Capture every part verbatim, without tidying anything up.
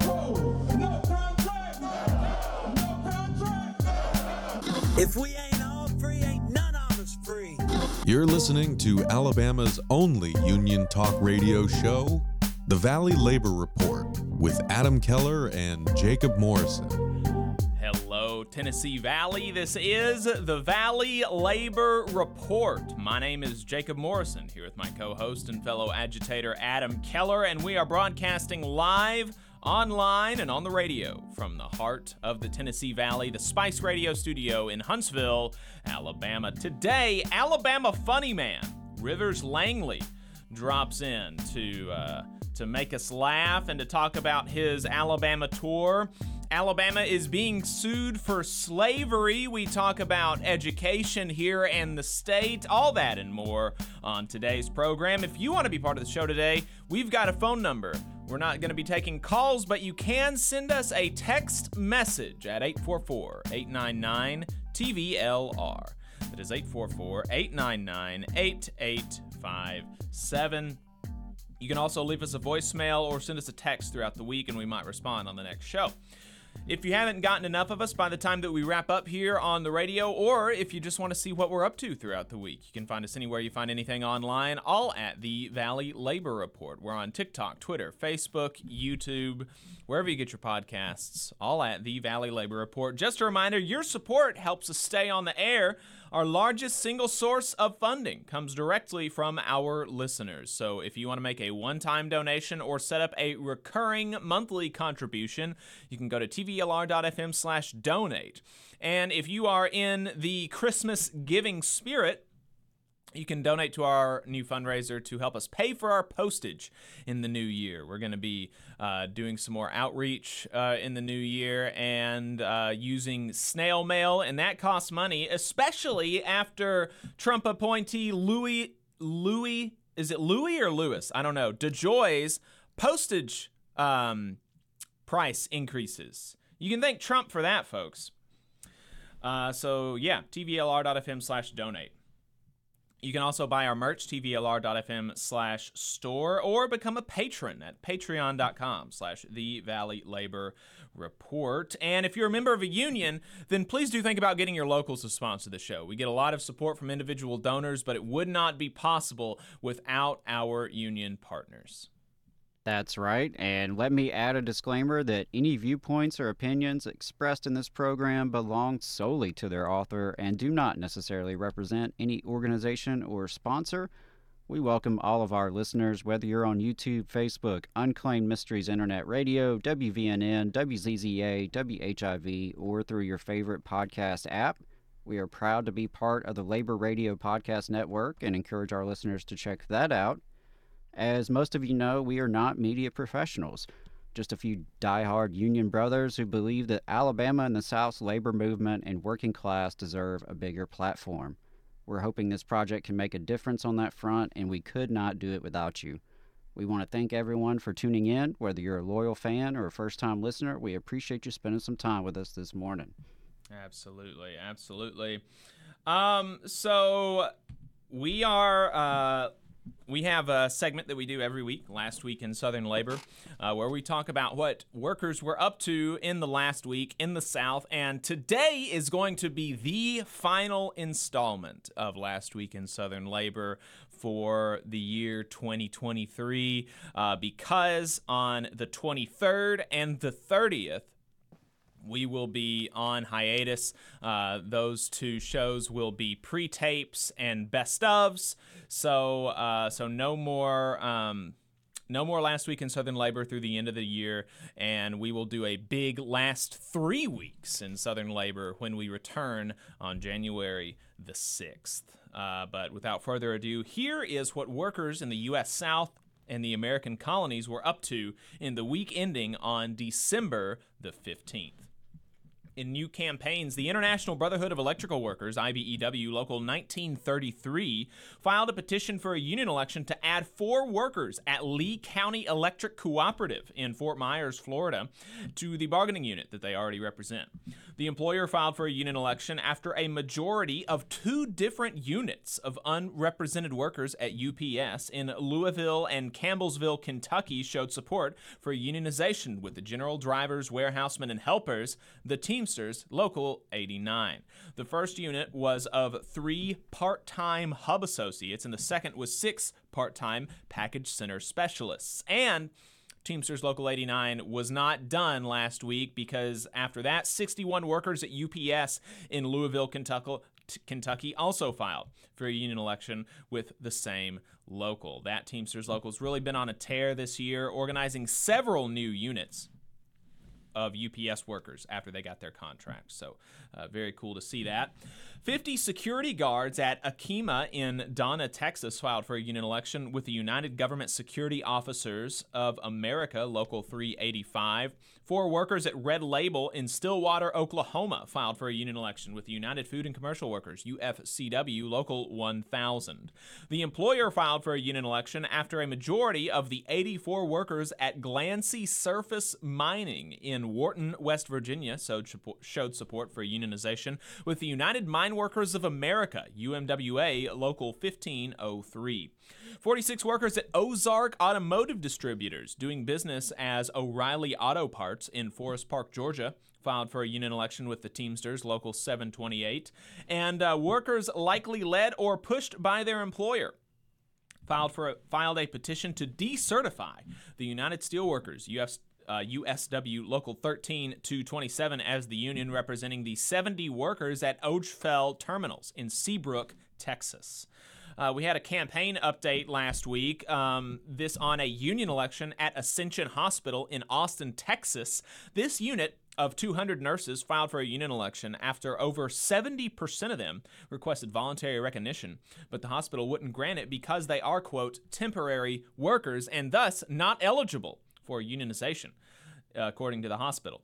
pro, no contract, no, no contract. If we ain't all free, ain't none of us free. You're listening to Alabama's only union talk radio show, The Valley Labor Report, with Adam Keller and Jacob Morrison. Hello, Tennessee Valley. This is the Valley Labor Report. My name is Jacob Morrison, here with my co-host and fellow agitator Adam Keller, and we are broadcasting live, online, and on the radio from the heart of the Tennessee Valley, the Spice Radio Studio in Huntsville, Alabama. Today, Alabama funny man Rivers Langley drops in to, uh, to make us laugh and to talk about his Alabama tour. Alabama is being sued for slavery. We talk about education here and the state, all that and more on today's program. If you want to be part of the show today, we've got a phone number. We're not going to be taking calls, but you can send us a text message at eight four four, eight nine nine, T V L R. That is eight four four, eight nine nine, eight eight five seven. You can also leave us a voicemail or send us a text throughout the week, and we might respond on the next show. If you haven't gotten enough of us by the time that we wrap up here on the radio, or if you just want to see what we're up to throughout the week, you can find us anywhere you find anything online, all at the Valley Labor Report. We're on TikTok, Twitter, Facebook, YouTube, wherever you get your podcasts, all at the Valley Labor Report. Just a reminder, your support helps us stay on the air. Our largest single source of funding comes directly from our listeners. So if you want to make a one-time donation or set up a recurring monthly contribution, you can go to T V L R dot F M slash donate. And if you are in the Christmas giving spirit, you can donate to our new fundraiser to help us pay for our postage in the new year. We're going to be uh, doing some more outreach uh, in the new year and uh, using snail mail, and that costs money, especially after Trump appointee Louis, Louis, is it Louis or Lewis? I don't know. DeJoy's postage um, price increases. You can thank Trump for that, folks. Uh, so, yeah, T V L R dot F M slash donate. You can also buy our merch, T V L R dot F M slash store, or become a patron at patreon dot com slash the Valley Labor Report. And if you're a member of a union, then please do think about getting your locals to sponsor the show. We get a lot of support from individual donors, but it would not be possible without our union partners. That's right, and let me add a disclaimer that any viewpoints or opinions expressed in this program belong solely to their author and do not necessarily represent any organization or sponsor. We welcome all of our listeners, whether you're on YouTube, Facebook, Unclaimed Mysteries Internet Radio, W V N N, W Z Z A, W H I V, or through your favorite podcast app. We are proud to be part of the Labor Radio Podcast Network and encourage our listeners to check that out. As most of you know, we are not media professionals, just a few diehard union brothers who believe that Alabama and the South's labor movement and working class deserve a bigger platform. We're hoping this project can make a difference on that front, and we could not do it without you. We want to thank everyone for tuning in. Whether you're a loyal fan or a first-time listener, we appreciate you spending some time with us this morning. Absolutely, absolutely. Um, so we are... Uh... We have a segment that we do every week, Last Week in Southern Labor, uh, where we talk about what workers were up to in the last week in the South, and today is going to be the final installment of Last Week in Southern Labor for the year twenty twenty-three, uh, because on the twenty-third and the thirtieth, we will be on hiatus. Uh, those two shows will be pre-tapes and best ofs. So, uh, so no more, um, no more Last Week in Southern Labor through the end of the year. And we will do a big last three weeks in Southern Labor when we return on January the sixth. Uh, but without further ado, here is what workers in the U S South and the American colonies were up to in the week ending on December the fifteenth. in new campaigns, the International Brotherhood of Electrical Workers, I B E W, Local nineteen thirty-three, filed a petition for a union election to add four workers at Lee County Electric Cooperative in Fort Myers, Florida, to the bargaining unit that they already represent. The employer filed for a union election after a majority of two different units of unrepresented workers at U P S in Louisville and Campbellsville, Kentucky, showed support for unionization with the general drivers, warehousemen, and helpers, the Teamsters, Local eighty-nine. The first unit was of three part-time hub associates, and the second was six part-time package center specialists. And Teamsters Local eighty-nine was not done last week, because after that, sixty-one workers at U P S in Louisville, Kentucky, Kentucky also filed for a union election with the same local. That Teamsters local's really been on a tear this year, organizing several new units of U P S workers after they got their contracts. So uh, very cool to see that. fifty security guards at Akima in Donna, Texas, filed for a union election with the United Government Security Officers of America, Local three eighty-five. Four workers at Red Label in Stillwater, Oklahoma, filed for a union election with the United Food and Commercial Workers, U F C W, Local one thousand. The employer filed for a union election after a majority of the eighty-four workers at Glancy Surface Mining in Wharton, West Virginia, showed support for unionization with the United Mine Workers of America, U M W A, Local fifteen oh three. forty-six workers at Ozark Automotive Distributors, doing business as O'Reilly Auto Parts in Forest Park, Georgia, filed for a union election with the Teamsters, Local seven twenty-eight. And uh, workers likely led or pushed by their employer filed, for a, filed a petition to decertify the United Steelworkers, U S W, Uh, U S W Local thirteen to twenty-seven as the union representing the seventy workers at Ogefell Terminals in Seabrook, Texas. Uh, we had a campaign update last week, um, this on a union election at Ascension Hospital in Austin, Texas. This unit of two hundred nurses filed for a union election after over seventy percent of them requested voluntary recognition, but the hospital wouldn't grant it because they are, quote, temporary workers and thus not eligible for unionization, uh, according to the hospital.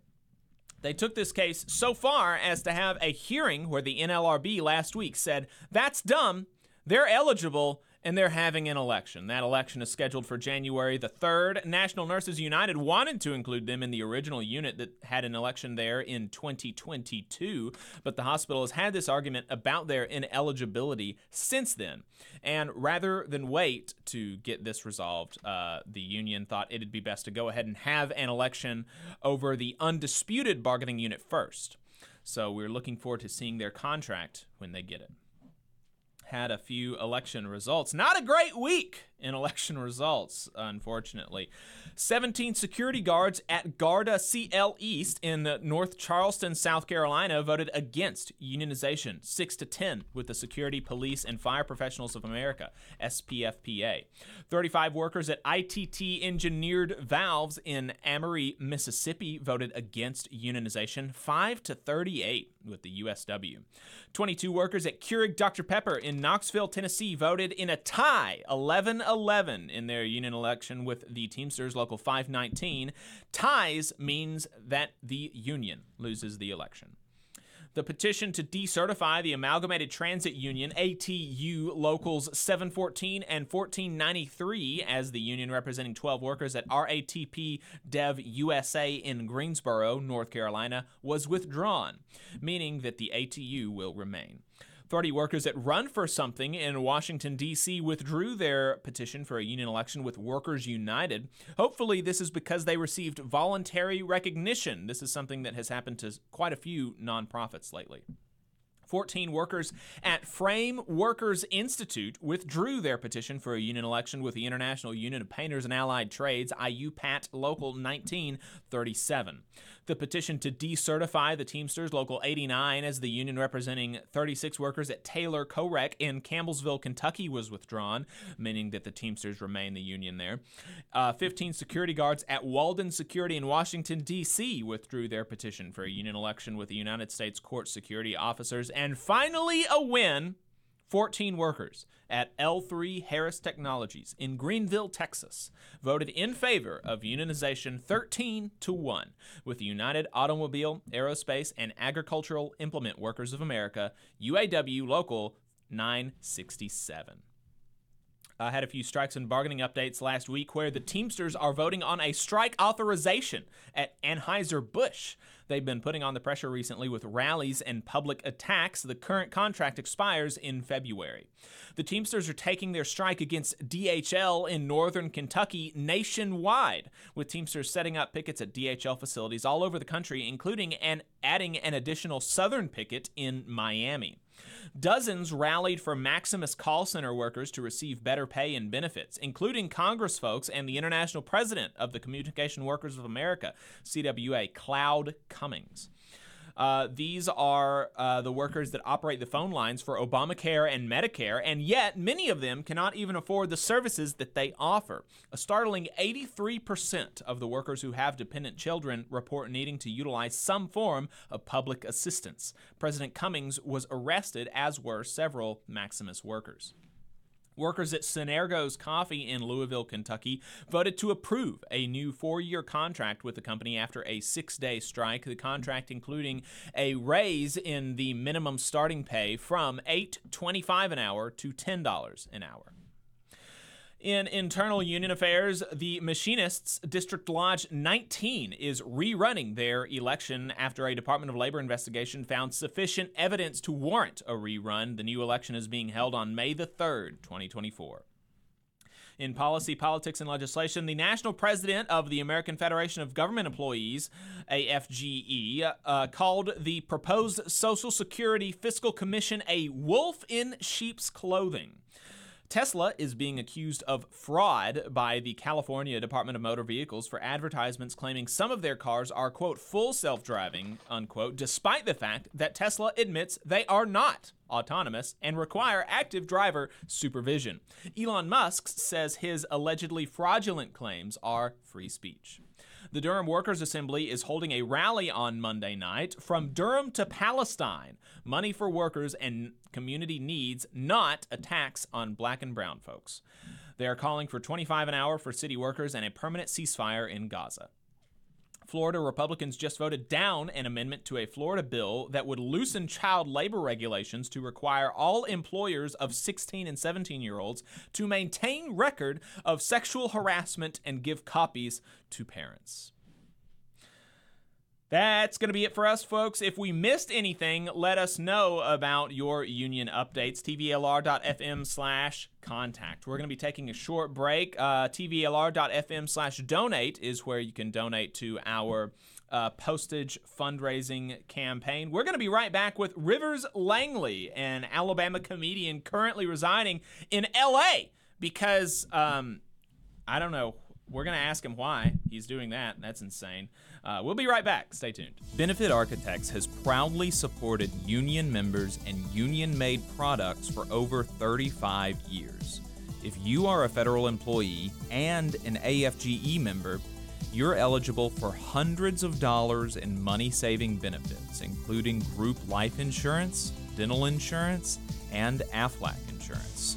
They took this case so far as to have a hearing where the N L R B last week said, that's dumb, they're eligible, and they're having an election. That election is scheduled for January the third. National Nurses United wanted to include them in the original unit that had an election there in twenty twenty-two, but the hospital has had this argument about their ineligibility since then. And rather than wait to get this resolved, uh, the union thought it'd be best to go ahead and have an election over the undisputed bargaining unit first. So we're looking forward to seeing their contract when they get it. Had a few election results. Not a great week in election results, unfortunately. seventeen security guards at Garda C L East in North Charleston, South Carolina, voted against unionization, six to ten, with the Security, Police, and Fire Professionals of America, S P F P A. thirty-five workers at I T T Engineered Valves in Amory, Mississippi, voted against unionization, five to thirty-eight, with the U S W. twenty-two workers at Keurig Doctor Pepper in Knoxville, Tennessee, voted in a tie, eleven eleven, in their union election with the Teamsters Local five nineteen. Ties means that the union loses the election. The petition to decertify the Amalgamated Transit Union, A T U, Locals seven fourteen and fourteen ninety-three as the union representing twelve workers at R A T P Dev U S A in Greensboro, North Carolina, was withdrawn, meaning that the A T U will remain. thirty workers at Run for Something in Washington, D C withdrew their petition for a union election with Workers United. Hopefully this is because they received voluntary recognition. This is something that has happened to quite a few nonprofits lately. fourteen workers at Frame Workers Institute withdrew their petition for a union election with the International Union of Painters and Allied Trades, I U P A T Local nineteen thirty-seven. The petition to decertify the Teamsters Local eighty-nine as the union representing thirty-six workers at Taylor Correc in Campbellsville, Kentucky, was withdrawn, meaning that the Teamsters remain the union there. Uh, fifteen security guards at Walden Security in Washington, D C withdrew their petition for a union election with the United States Court Security Officers. And finally, a win fourteen workers at L three Harris Technologies in Greenville, Texas, voted in favor of unionization thirteen to one with the United Automobile, Aerospace, and Agricultural Implement Workers of America, U A W Local nine sixty-seven. I had a few strikes and bargaining updates last week where the Teamsters are voting on a strike authorization at Anheuser-Busch. They've been putting on the pressure recently with rallies and public attacks. The current contract expires in February. The Teamsters are taking their strike against D H L in northern Kentucky nationwide, with Teamsters setting up pickets at D H L facilities all over the country, including and adding an additional southern picket in Miami. Dozens rallied for Maximus call center workers to receive better pay and benefits, including Congress folks and the international president of the Communication Workers of America, C W A, Cloud Cummings. Uh, these are uh, the workers that operate the phone lines for Obamacare and Medicare, and yet many of them cannot even afford the services that they offer. A startling eighty-three percent of the workers who have dependent children report needing to utilize some form of public assistance. President Cummings was arrested, as were several Maximus workers. Workers at Cenergo's Coffee in Louisville, Kentucky, voted to approve a new four-year contract with the company after a six-day strike. The contract including a raise in the minimum starting pay from eight dollars and twenty-five cents an hour to ten dollars an hour. In internal union affairs, the Machinists District Lodge nineteen is rerunning their election after a Department of Labor investigation found sufficient evidence to warrant a rerun. The new election is being held on May the third, twenty twenty-four. In policy, politics, and legislation, the national president of the American Federation of Government Employees, A F G E, uh, called the proposed Social Security Fiscal Commission a wolf in sheep's clothing. Tesla is being accused of fraud by the California Department of Motor Vehicles for advertisements claiming some of their cars are, quote, full self-driving, unquote, despite the fact that Tesla admits they are not autonomous and require active driver supervision. Elon Musk says his allegedly fraudulent claims are free speech. The Durham Workers' Assembly is holding a rally on Monday night, From Durham to Palestine, Money for Workers and Community Needs, Not a Tax on Black and Brown Folks. They are calling for twenty-five dollars an hour for city workers and a permanent ceasefire in Gaza. Florida Republicans just voted down an amendment to a Florida bill that would loosen child labor regulations to require all employers of sixteen and seventeen-year-olds to maintain record of sexual harassment and give copies to parents. That's going to be it for us, folks. If we missed anything, let us know about your union updates. T V L R dot F M slash contact. We're going to be taking a short break. Uh, T V L R dot F M slash donate is where you can donate to our uh, postage fundraising campaign. We're going to be right back with Rivers Langley, an Alabama comedian currently residing in L A because, um, I don't know, we're going to ask him why he's doing that. That's insane. Uh, we'll be right back. Stay tuned. Benefit Architects has proudly supported union members and union-made products for over thirty-five years. If you are a federal employee and an A F G E member, you're eligible for hundreds of dollars in money-saving benefits, including group life insurance, dental insurance, and A F L A C insurance.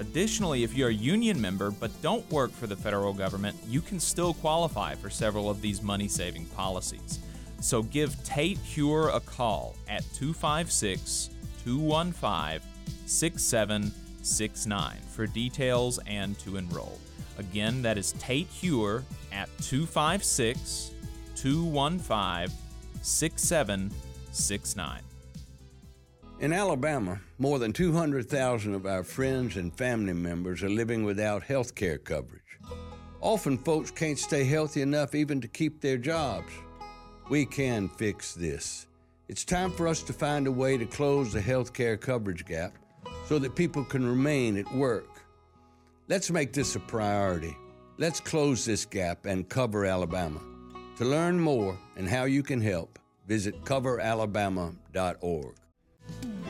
Additionally, if you're a union member but don't work for the federal government, you can still qualify for several of these money-saving policies. So give Tate Hure a call at two five six, two one five, six seven six nine for details and to enroll. Again, that is Tate Hure at two five six, two one five, six seven six nine. In Alabama, more than two hundred thousand of our friends and family members are living without health care coverage. Often folks can't stay healthy enough even to keep their jobs. We can fix this. It's time for us to find a way to close the health care coverage gap so that people can remain at work. Let's make this a priority. Let's close this gap and cover Alabama. To learn more and how you can help, visit cover alabama dot org.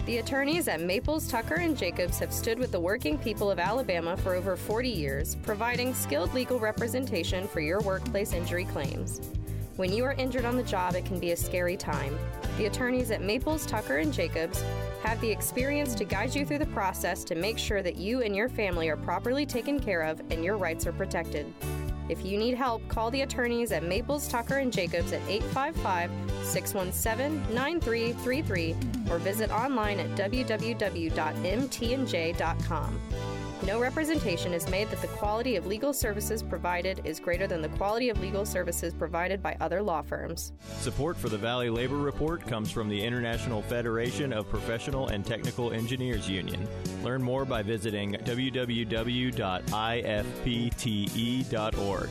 The attorneys at Maples, Tucker, and Jacobs have stood with the working people of Alabama for over forty years, providing skilled legal representation for your workplace injury claims. When you are injured on the job, it can be a scary time. The attorneys at Maples, Tucker, and Jacobs have the experience to guide you through the process to make sure that you and your family are properly taken care of and your rights are protected. If you need help, call the attorneys at Maples, Tucker and Jacobs at eight five five, six one seven, nine three three three or visit online at w w w dot m t n j dot com. No representation is made that the quality of legal services provided is greater than the quality of legal services provided by other law firms. Support for the Valley Labor Report comes from the International Federation of Professional and Technical Engineers Union. Learn more by visiting w w w dot i f p t e dot org.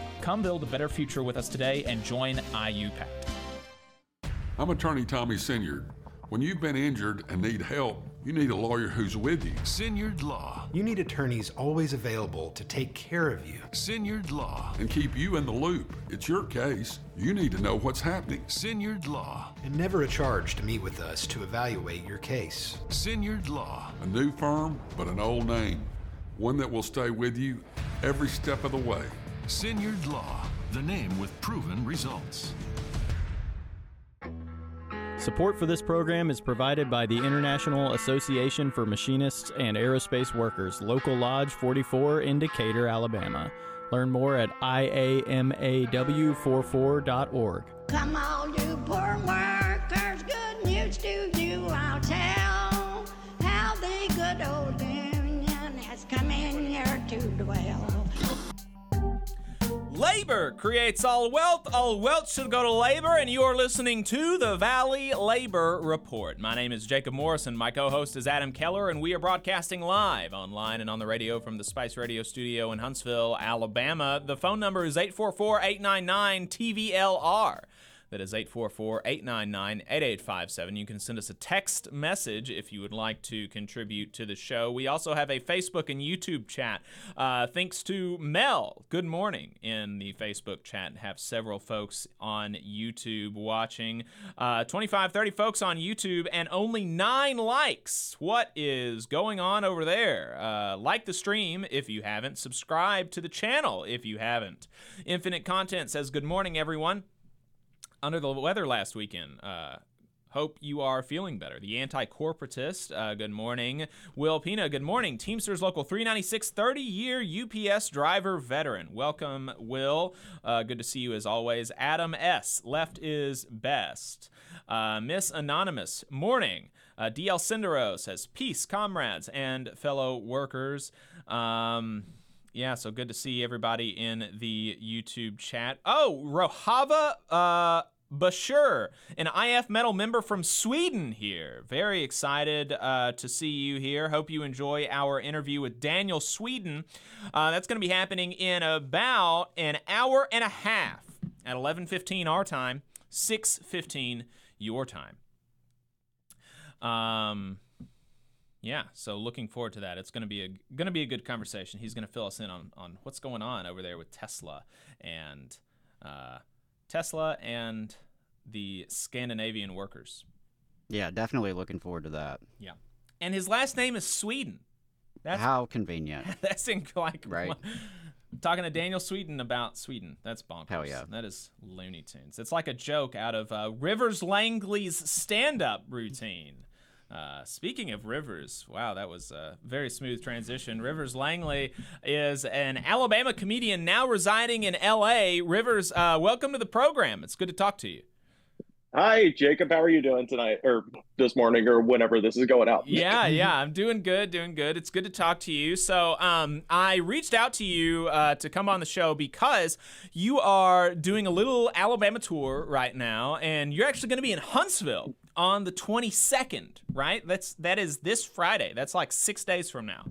Come build a better future with us today and join I U P A T. I'm attorney Tommy Senior. When you've been injured and need help, you need a lawyer who's with you. Seniard Law. You need attorneys always available to take care of you. Seniard Law. And keep you in the loop. It's your case. You need to know what's happening. Seniard Law. And never a charge to meet with us to evaluate your case. Seniard Law. A new firm, but an old name. One that will stay with you every step of the way. Seniard Law, the name with proven results. Support for this program is provided by the International Association for Machinists and Aerospace Workers, Local Lodge forty-four in Decatur, Alabama. Learn more at i a m a w four four dot org. Come on, you poor workers, good news to you, I'll tell how the good old union has come in here to dwell. Labor creates all wealth. All wealth should go to labor, and you are listening to the Valley Labor Report. My name is Jacob Morrison. My co-host is Adam Keller, and we are broadcasting live online and on the radio from the Spice Radio Studio in Huntsville, Alabama. The phone number is eight four four, eight nine nine, T V L R. That is eight four four, eight nine nine, eight eight five seven. You can send us a text message if you would like to contribute to the show. We also have a Facebook and YouTube chat. Uh, thanks to Mel. Good morning in the Facebook chat. Have several folks on YouTube watching. Uh, twenty-five, thirty folks on YouTube and only nine likes. What is going on over there? Uh, like the stream if you haven't. Subscribe to the channel if you haven't. Infinite Content says, good morning, everyone. Under the weather last weekend. Uh, hope you are feeling better. The Anti-Corporatist, uh, good morning. Will Pina, good morning. Teamsters Local three ninety-six, thirty-year U P S driver veteran. Welcome, Will. Uh, good to see you as always. Adam S., left is best. Uh, Miss Anonymous, morning. Uh, D L Cindero says, peace, comrades, and fellow workers. Um... Yeah, so good to see everybody in the YouTube chat. Oh, Rohava uh, Bashir, an I F Metal member from Sweden here. Very excited uh, to see you here. Hope you enjoy our interview with Daniel Sweden. Uh, that's going to be happening in about an hour and a half at eleven fifteen our time, six fifteen your time. Um, Yeah, so looking forward to that. It's going to be a going to be a good conversation. He's going to fill us in on, on what's going on over there with Tesla and uh, Tesla and the Scandinavian workers. Yeah, definitely looking forward to that. Yeah, and his last name is Sweden. That's, How convenient. That's in, like, right. I'm talking to Daniel Sweden about Sweden. That's bonkers. Hell yeah. That is Looney Tunes. It's like a joke out of uh, Rivers Langley's stand-up routine. Uh, speaking of Rivers, wow, that was a very smooth transition. Rivers Langley is an Alabama comedian now residing in L A. Rivers, uh, welcome to the program. It's good to talk to you. Hi, Jacob. How are you doing tonight or this morning or whenever this is going out? Yeah, yeah. I'm doing good, doing good. It's good to talk to you. So um, I reached out to you uh, to come on the show because you are doing a little Alabama tour right now, and you're actually going to be in Huntsville on the twenty-second, right? That's, that is this Friday. That's like six days from now.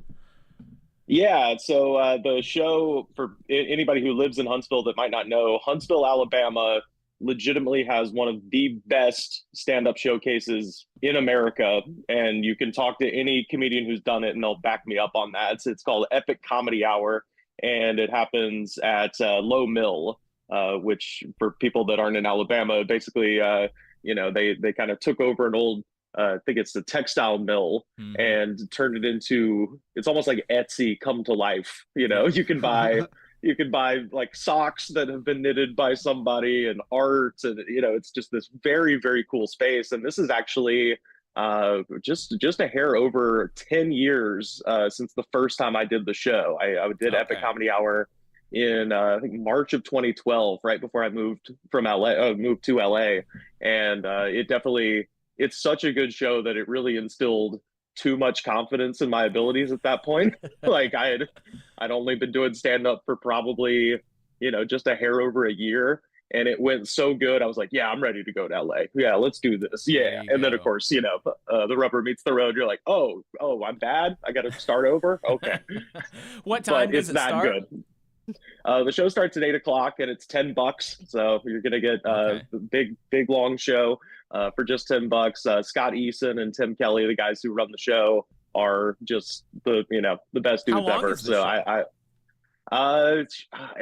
Yeah, so uh, the show, for anybody who lives in Huntsville that might not know, Huntsville, Alabama legitimately has one of the best stand-up showcases in America, and you can talk to any comedian who's done it and they'll back me up on that. It's, it's called Epic Comedy Hour, and it happens at uh, Low Mill, uh, which for people that aren't in Alabama, basically, uh, you know, they, they kind of took over an old, uh, I think it's the textile mill, mm. and turned it into, it's almost like Etsy come to life. You know, you can buy... You can buy like socks that have been knitted by somebody and art, and you know, it's just this very, very cool space. And this is actually uh, just just a hair over ten years uh, since the first time I did the show. I, I did okay. Epic Comedy Hour in uh, I think March of twenty twelve, right before I moved from L A, uh, moved to L A. And uh, it definitely, it's such a good show that it really instilled too much confidence in my abilities at that point. Like I had, I'd only been doing stand-up for probably, you know, just a hair over a year, and it went so good. I was like, yeah, I'm ready to go to L A. Yeah, let's do this. Yeah. And go. Then of course, you know, uh, the rubber meets the road. You're like, Oh, Oh, I'm bad. I got to start over. Okay. What time but does it's it not start? Good. Uh, the show starts at eight o'clock and it's ten bucks. So you're going to get a uh, okay. big, big, long show. Uh, for just ten bucks, uh, Scott Eason and Tim Kelly, the guys who run the show, are just the you know the best dudes ever. So I, I, uh,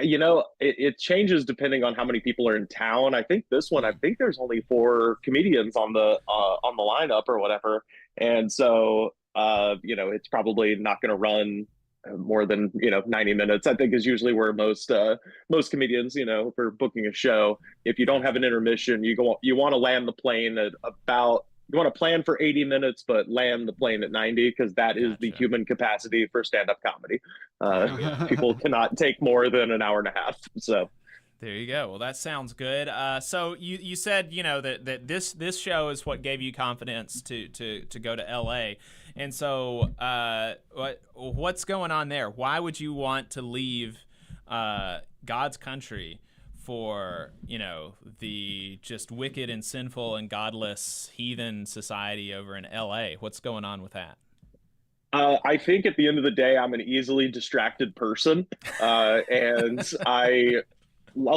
you know, it, it changes depending on how many people are in town. I think this one, I think there's only four comedians on the uh, on the lineup or whatever, and so uh, you know, it's probably not going to run more than you know ninety minutes, I think, is usually where most uh most comedians, you know, for booking a show, if you don't have an intermission, you go you want to land the plane at about you want to plan for eighty minutes but land the plane at ninety, because that is gotcha. The human capacity for stand-up comedy. Uh people cannot take more than an hour and a half, so there you go. Well, that sounds good. Uh, so you, you said, you know, that, that this this show is what gave you confidence to to, to go to L A. And so uh, what what's going on there? Why would you want to leave uh, God's country for, you know, the just wicked and sinful and godless heathen society over in L A? What's going on with that? Uh, I think at the end of the day, I'm an easily distracted person. Uh, and I...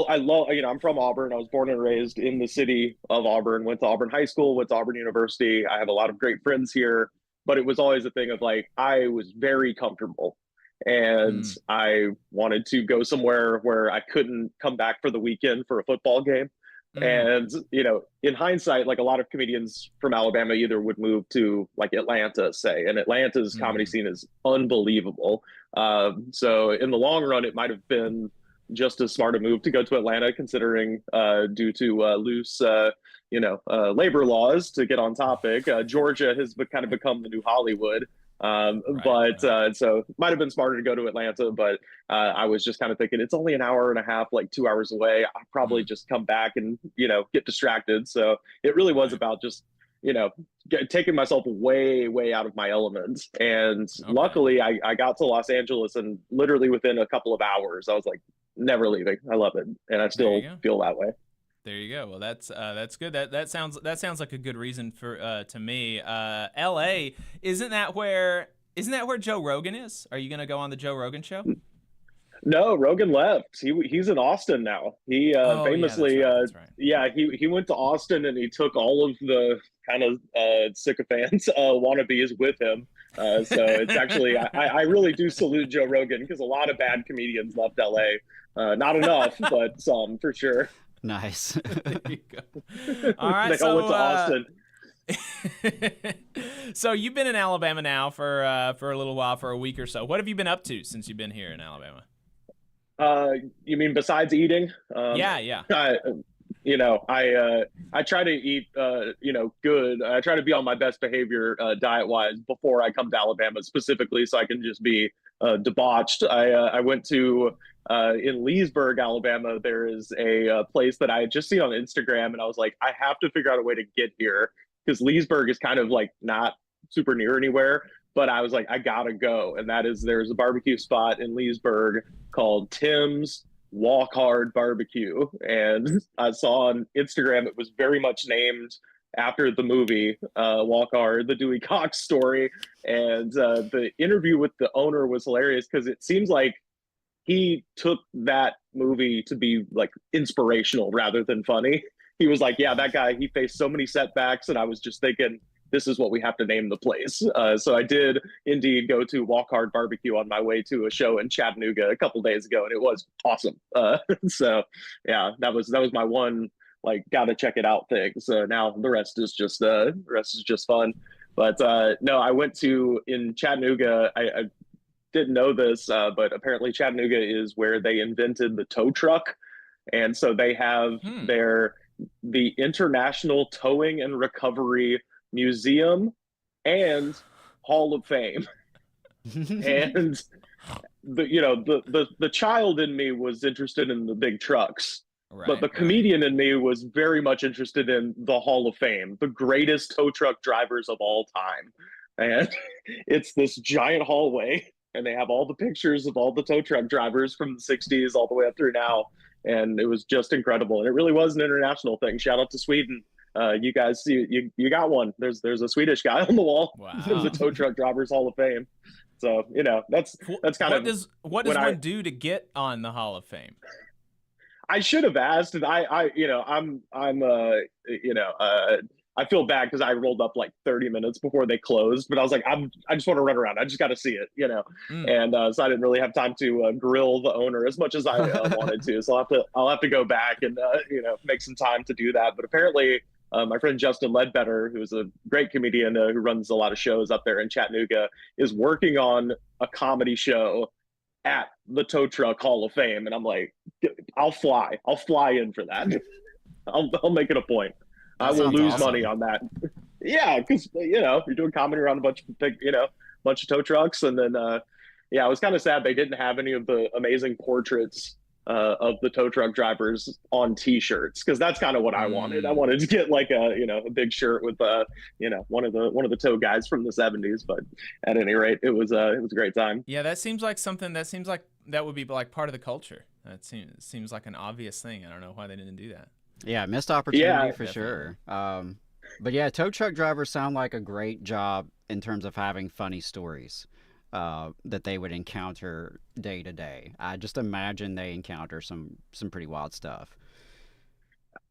I love, you know, I'm from Auburn. I was born and raised in the city of Auburn, went to Auburn High School, went to Auburn University. I have a lot of great friends here, but it was always a thing of like, I was very comfortable and mm. I wanted to go somewhere where I couldn't come back for the weekend for a football game. Mm. And, you know, in hindsight, like a lot of comedians from Alabama either would move to like Atlanta, say, and Atlanta's mm. comedy scene is unbelievable. Um, so in the long run, it might've been just as smart a move to go to Atlanta, considering uh, due to uh, loose, uh, you know, uh, labor laws, to get on topic. Uh, Georgia has be- kind of become the new Hollywood. Um, right, but right. Uh, so might have been smarter to go to Atlanta, but uh, I was just kind of thinking it's only an hour and a half, like two hours away. I'll probably mm-hmm. just come back and, you know, get distracted. So it really was about just, you know, get, taking myself way, way out of my element. And okay. luckily I, I got to Los Angeles, and literally within a couple of hours, I was like, never leaving. I love it, and I still feel that way. There you go. Well, that's uh, that's good. That that sounds that sounds like a good reason for uh, to me. Uh, L A isn't that where isn't that where Joe Rogan is? Are you gonna go on the Joe Rogan show? No, Rogan left. He he's in Austin now. He uh, oh, famously, yeah, that's right, that's right. Uh, yeah, he he went to Austin and he took all of the kind of uh, sycophants uh, wannabes with him. Uh, so it's actually, I, I really do salute Joe Rogan, because a lot of bad comedians left L A. Uh, not enough, but some for sure. Nice. There you go. All right. They so, all went to Austin. Uh... So you've been in Alabama now for uh, for a little while, for a week or so. What have you been up to since you've been here in Alabama? Uh, you mean besides eating? Um, yeah, yeah. I, you know, I uh, I try to eat, uh, you know, good. I try to be on my best behavior uh, diet-wise before I come to Alabama specifically, so I can just be uh, debauched. I uh, I went to. Uh, in Leesburg, Alabama, there is a uh, place that I had just seen on Instagram, and I was like, I have to figure out a way to get here, because Leesburg is kind of like not super near anywhere, but I was like, I gotta go. And that is, there's a barbecue spot in Leesburg called Tim's Walk Hard Barbecue. And I saw on Instagram, it was very much named after the movie uh, Walk Hard, the Dewey Cox story. And uh, the interview with the owner was hilarious, because it seems like he took that movie to be like inspirational rather than funny. He was like, yeah, that guy, he faced so many setbacks, and I was just thinking, this is what we have to name the place. Uh, so I did indeed go to Walk Hard Barbecue on my way to a show in Chattanooga a couple days ago, and it was awesome. Uh, so yeah, that was that was my one like gotta check it out thing. So now the rest is just uh, the rest is just fun. But uh, no, I went to in Chattanooga. I, I didn't know this, uh, but apparently Chattanooga is where they invented the tow truck. And so they have hmm. their the International Towing and Recovery Museum and Hall of Fame. And the you know the, the the child in me was interested in the big trucks, right, but the right. comedian in me was very much interested in the Hall of Fame, the greatest tow truck drivers of all time. And it's this giant hallway, and they have all the pictures of all the tow truck drivers from the sixties all the way up through now. And it was just incredible. And it really was an international thing. Shout out to Sweden. Uh, you guys, you, you you got one. There's there's a Swedish guy on the wall. Wow. There's a tow truck drivers Hall of Fame. So, you know, that's that's kind what of does, what does one I, do to get on the Hall of Fame? I should have asked. I, I you know, I'm I'm uh, you know, uh, I feel bad because I rolled up like thirty minutes before they closed, but I was like, I'm, I just want to run around. I just got to see it, you know? Mm. And uh, so I didn't really have time to uh, grill the owner as much as I uh, wanted to. So I'll have to, I'll have to go back and, uh, you know, make some time to do that. But apparently uh, my friend Justin Ledbetter, who is a great comedian uh, who runs a lot of shows up there in Chattanooga, is working on a comedy show at the Tow Truck Hall of Fame. And I'm like, I'll fly, I'll fly in for that. I'll, I'll make it a point. That I will lose awesome. money on that. Yeah, because, you know, you're doing comedy around a bunch of big, you know, bunch of tow trucks. And then, uh, yeah, I was kind of sad they didn't have any of the amazing portraits uh, of the tow truck drivers on T-shirts, because that's kind of what I mm. wanted. I wanted to get like a, you know, a big shirt with, uh, you know, one of the one of the tow guys from the seventies. But at any rate, it was uh, it was a great time. Yeah, that seems like something that seems like that would be like part of the culture. That seems seems like an obvious thing. I don't know why they didn't do that. Yeah, missed opportunity yeah, for definitely. sure. Um, but yeah, tow truck drivers sound like a great job in terms of having funny stories uh, that they would encounter day to day. I just imagine they encounter some some pretty wild stuff.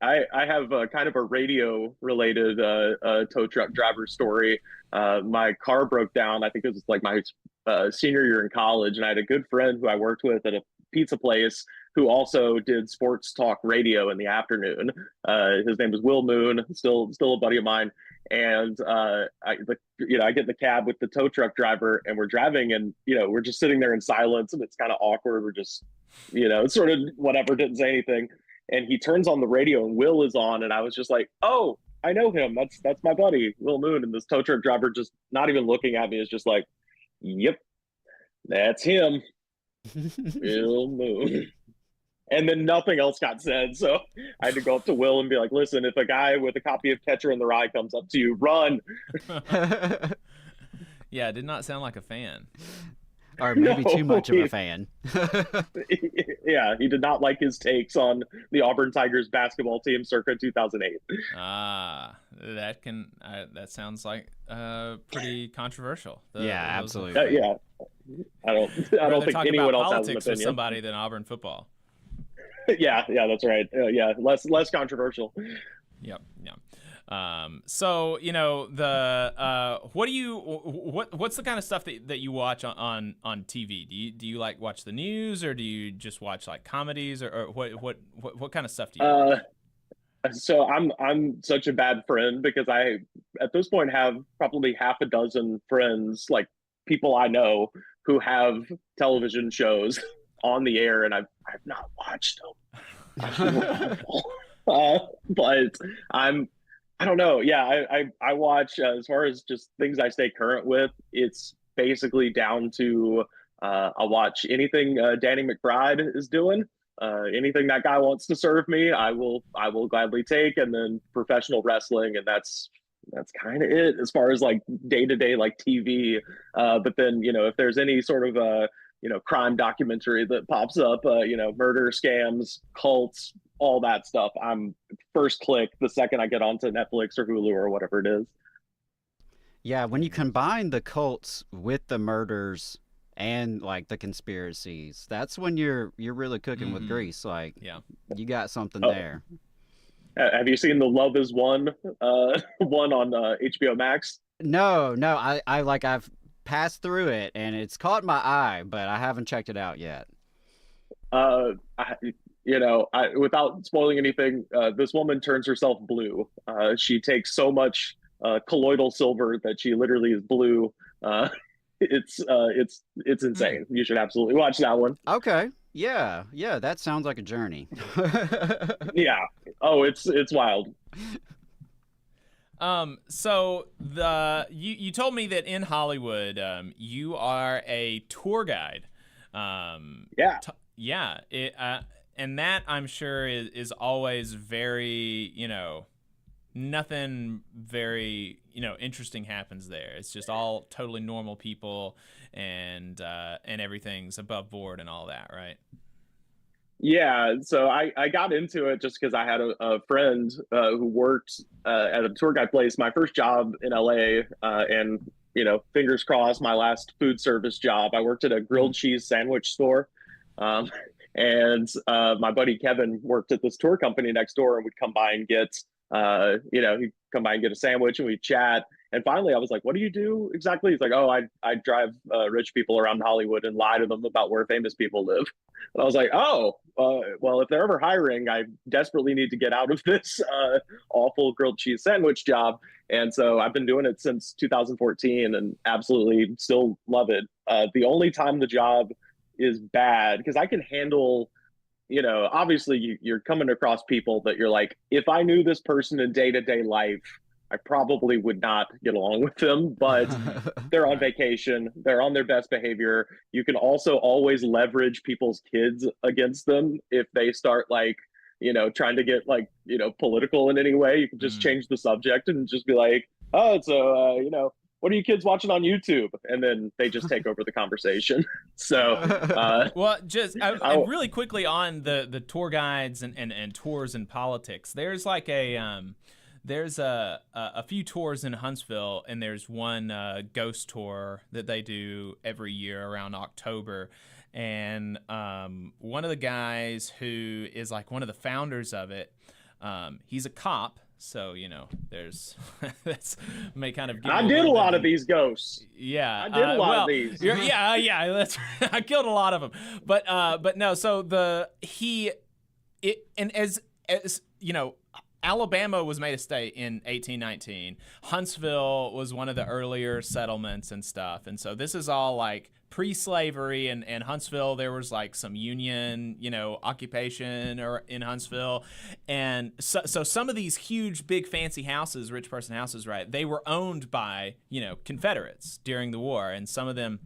I, I have a, kind of a radio-related uh, uh, tow truck driver story. Uh, my car broke down. I think it was like my uh, senior year in college, and I had a good friend who I worked with at a pizza place who also did sports talk radio in the afternoon. Uh, his name was Will Moon, still still a buddy of mine. And, uh, I, the, you know, I get in the cab with the tow truck driver, and we're driving, and, you know, we're just sitting there in silence, and it's kind of awkward. We're just, you know, sort of whatever, didn't say anything. And he turns on the radio, and Will is on, and I was just like, oh, I know him. That's, that's my buddy, Will Moon. And this tow truck driver, just not even looking at me, is just like, yep, that's him, Will Moon. And then nothing else got said. So I had to go up to Will and be like, listen, if a guy with a copy of Catcher in the Rye comes up to you, run. Yeah, it did not sound like a fan. Or maybe no, too much he, of a fan. Yeah, he did not like his takes on the Auburn Tigers basketball team circa two thousand eight. Ah, that can uh, that sounds like uh, pretty controversial. The, yeah, absolutely. Uh, yeah, I don't. I don't think anyone else has an opinion. For somebody than Auburn football. Yeah, yeah, that's right. Uh, yeah, less less controversial. Yep, yeah. Um, so, you know, the, uh, what do you, what, what's the kind of stuff that, that you watch on, on, on T V? Do you, do you like watch the news, or do you just watch like comedies, or, or what, what, what, what kind of stuff do you uh, watch? So I'm, I'm such a bad friend, because I, at this point, have probably half a dozen friends, like people I know who have television shows on the air, and I've, I've not watched them. uh, but I'm, I don't know. Yeah, I I, I watch uh, as far as just things I stay current with. It's basically down to uh, I watch anything uh, Danny McBride is doing. Uh, anything that guy wants to serve me, I will I will gladly take. And then professional wrestling, and that's that's kind of it as far as like day to day like T V. Uh, but then, you know, if there's any sort of uh, you know crime documentary that pops up, uh, you know murder, scams, cults, all that stuff, I'm first click the second I get onto Netflix or Hulu or whatever it is. Yeah, when you combine the cults with the murders and like the conspiracies, that's when you're you're really cooking mm-hmm. with grease. Like, yeah, you got something oh. there. Have you seen the Love Is One uh, one on uh, H B O Max? No, no, I, I like I've passed through it and it's caught my eye, but I haven't checked it out yet. Uh, I. You know, I, without spoiling anything, uh, this woman turns herself blue. Uh, she takes so much uh, colloidal silver that she literally is blue. Uh, it's uh, it's it's insane. You should absolutely watch that one. Okay. Yeah. Yeah. That sounds like a journey. Yeah. Oh, it's it's wild. Um. So the you you told me that in Hollywood, um, you are a tour guide. Um. Yeah. T- yeah. It. Uh, And that, I'm sure, is, is always very, you know, nothing very, you know, interesting happens there. It's just all totally normal people, and uh, and everything's above board and all that, right? Yeah. So I, I got into it just because I had a, a friend uh, who worked uh, at a tour guide place. My first job in L A, uh, and, you know, fingers crossed, my last food service job, I worked at a grilled cheese sandwich store. Um And uh, my buddy Kevin worked at this tour company next door, and would come by and get, uh, you know, he'd come by and get a sandwich, and we'd chat. And finally, I was like, "What do you do exactly?" He's like, "Oh, I I drive uh, rich people around Hollywood and lie to them about where famous people live." And I was like, "Oh, uh, well, if they're ever hiring, I desperately need to get out of this uh, awful grilled cheese sandwich job." And so I've been doing it since two thousand fourteen, and absolutely still love it. Uh, the only time the job is bad, because I can handle, you know, obviously you, you're coming across people that you're like, if I knew this person in day-to-day life, I probably would not get along with them, but they're on vacation, they're on their best behavior. You can also always leverage people's kids against them if they start like, you know, trying to get like, you know, political in any way. You can just mm. change the subject and just be like, oh, so, uh, you know, what are you kids watching on YouTube? And then they just take over the conversation. So, uh, well, just I, I, really quickly on the, the tour guides and, and, and tours and politics, there's like a, um, there's a, a, a few tours in Huntsville, and there's one, uh, ghost tour that they do every year around October. And, um, one of the guys who is like one of the founders of it, um, he's a cop. So, you know, there's that's may kind of. I did a lot of these ghosts. Yeah, I did a uh, lot well, of these. You're, yeah, yeah, that's right. I killed a lot of them. But uh, but no. So the he, it and as as you know, Alabama was made a state in eighteen nineteen. Huntsville was one of the earlier settlements and stuff. And so this is all like pre-slavery, and, and Huntsville, there was like some union, you know, occupation or in Huntsville. And so, so some of these huge, big, fancy houses, rich person houses, right, they were owned by, you know, Confederates during the war. And some of them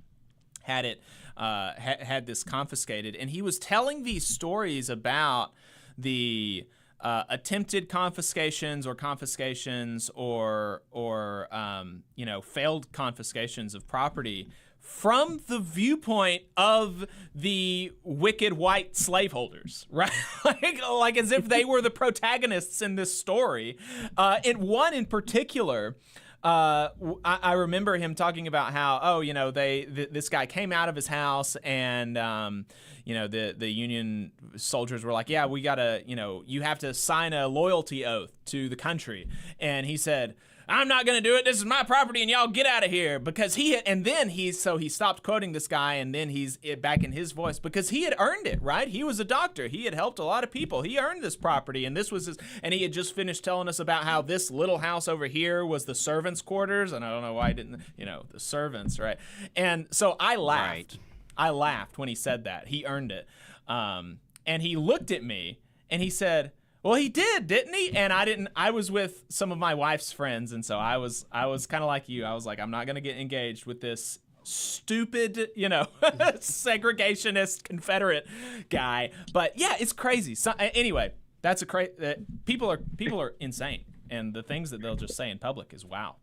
had it, uh, ha- had this confiscated. And he was telling these stories about the Uh, attempted confiscations or confiscations or or um, you know failed confiscations of property from the viewpoint of the wicked white slaveholders, right? like, like as if they were the protagonists in this story. Uh, and one in particular Uh, I, I remember him talking about how, oh, you know, they th- this guy came out of his house and, um, you know, the, the union soldiers were like, yeah, we got to, you know, you have to sign a loyalty oath to the country. And he said, I'm not going to do it. This is my property and y'all get out of here because he had, and then he, so he stopped quoting this guy and then he's back in his voice because he had earned it, right? He was a doctor. He had helped a lot of people. He earned this property and this was his, and he had just finished telling us about how this little house over here was the servants' quarters. And I don't know why I didn't, you know, the servants, right? And so I laughed. Right. I laughed when he said that. He earned it. Um, and he looked at me and he said, well, he did, didn't he? And I didn't. I was with some of my wife's friends, and so I was. I was kind of like you. I was like, I'm not gonna get engaged with this stupid, you know, segregationist Confederate guy. But yeah, it's crazy. So, anyway, that's a crazy. Uh, people are people are insane, and the things that they'll just say in public is wow.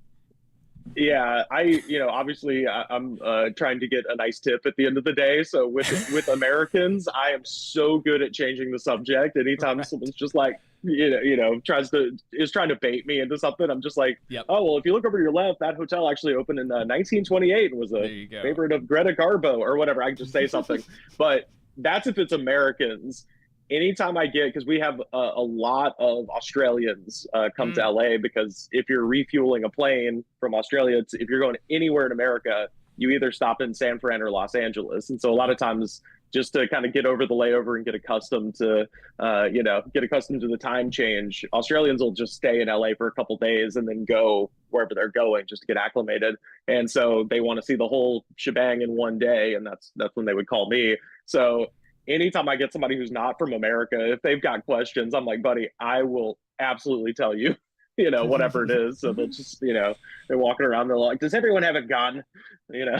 Yeah, I, you know, obviously I, I'm uh, trying to get a nice tip at the end of the day. So with with Americans, I am so good at changing the subject. Anytime right. someone's just like, you know, you know, tries to is trying to bait me into something, I'm just like, yep. oh, well, if you look over to your left, that hotel actually opened in uh, nineteen twenty-eight and was a favorite of Greta Garbo or whatever. I can just say something. But that's if it's Americans. Anytime I get, because we have a, a lot of Australians uh, come mm. to L A because if you're refueling a plane from Australia, it's, if you're going anywhere in America, you either stop in San Fran or Los Angeles. And so a lot of times just to kind of get over the layover and get accustomed to, uh, you know, get accustomed to the time change, Australians will just stay in L A for a couple days and then go wherever they're going just to get acclimated. And so they want to see the whole shebang in one day. And that's that's when they would call me. So anytime I get somebody who's not from America, if they've got questions, I'm like, buddy, I will absolutely tell you, you know, whatever it is. So they'll just, you know, they're walking around, they're like, does everyone have a gun? You know,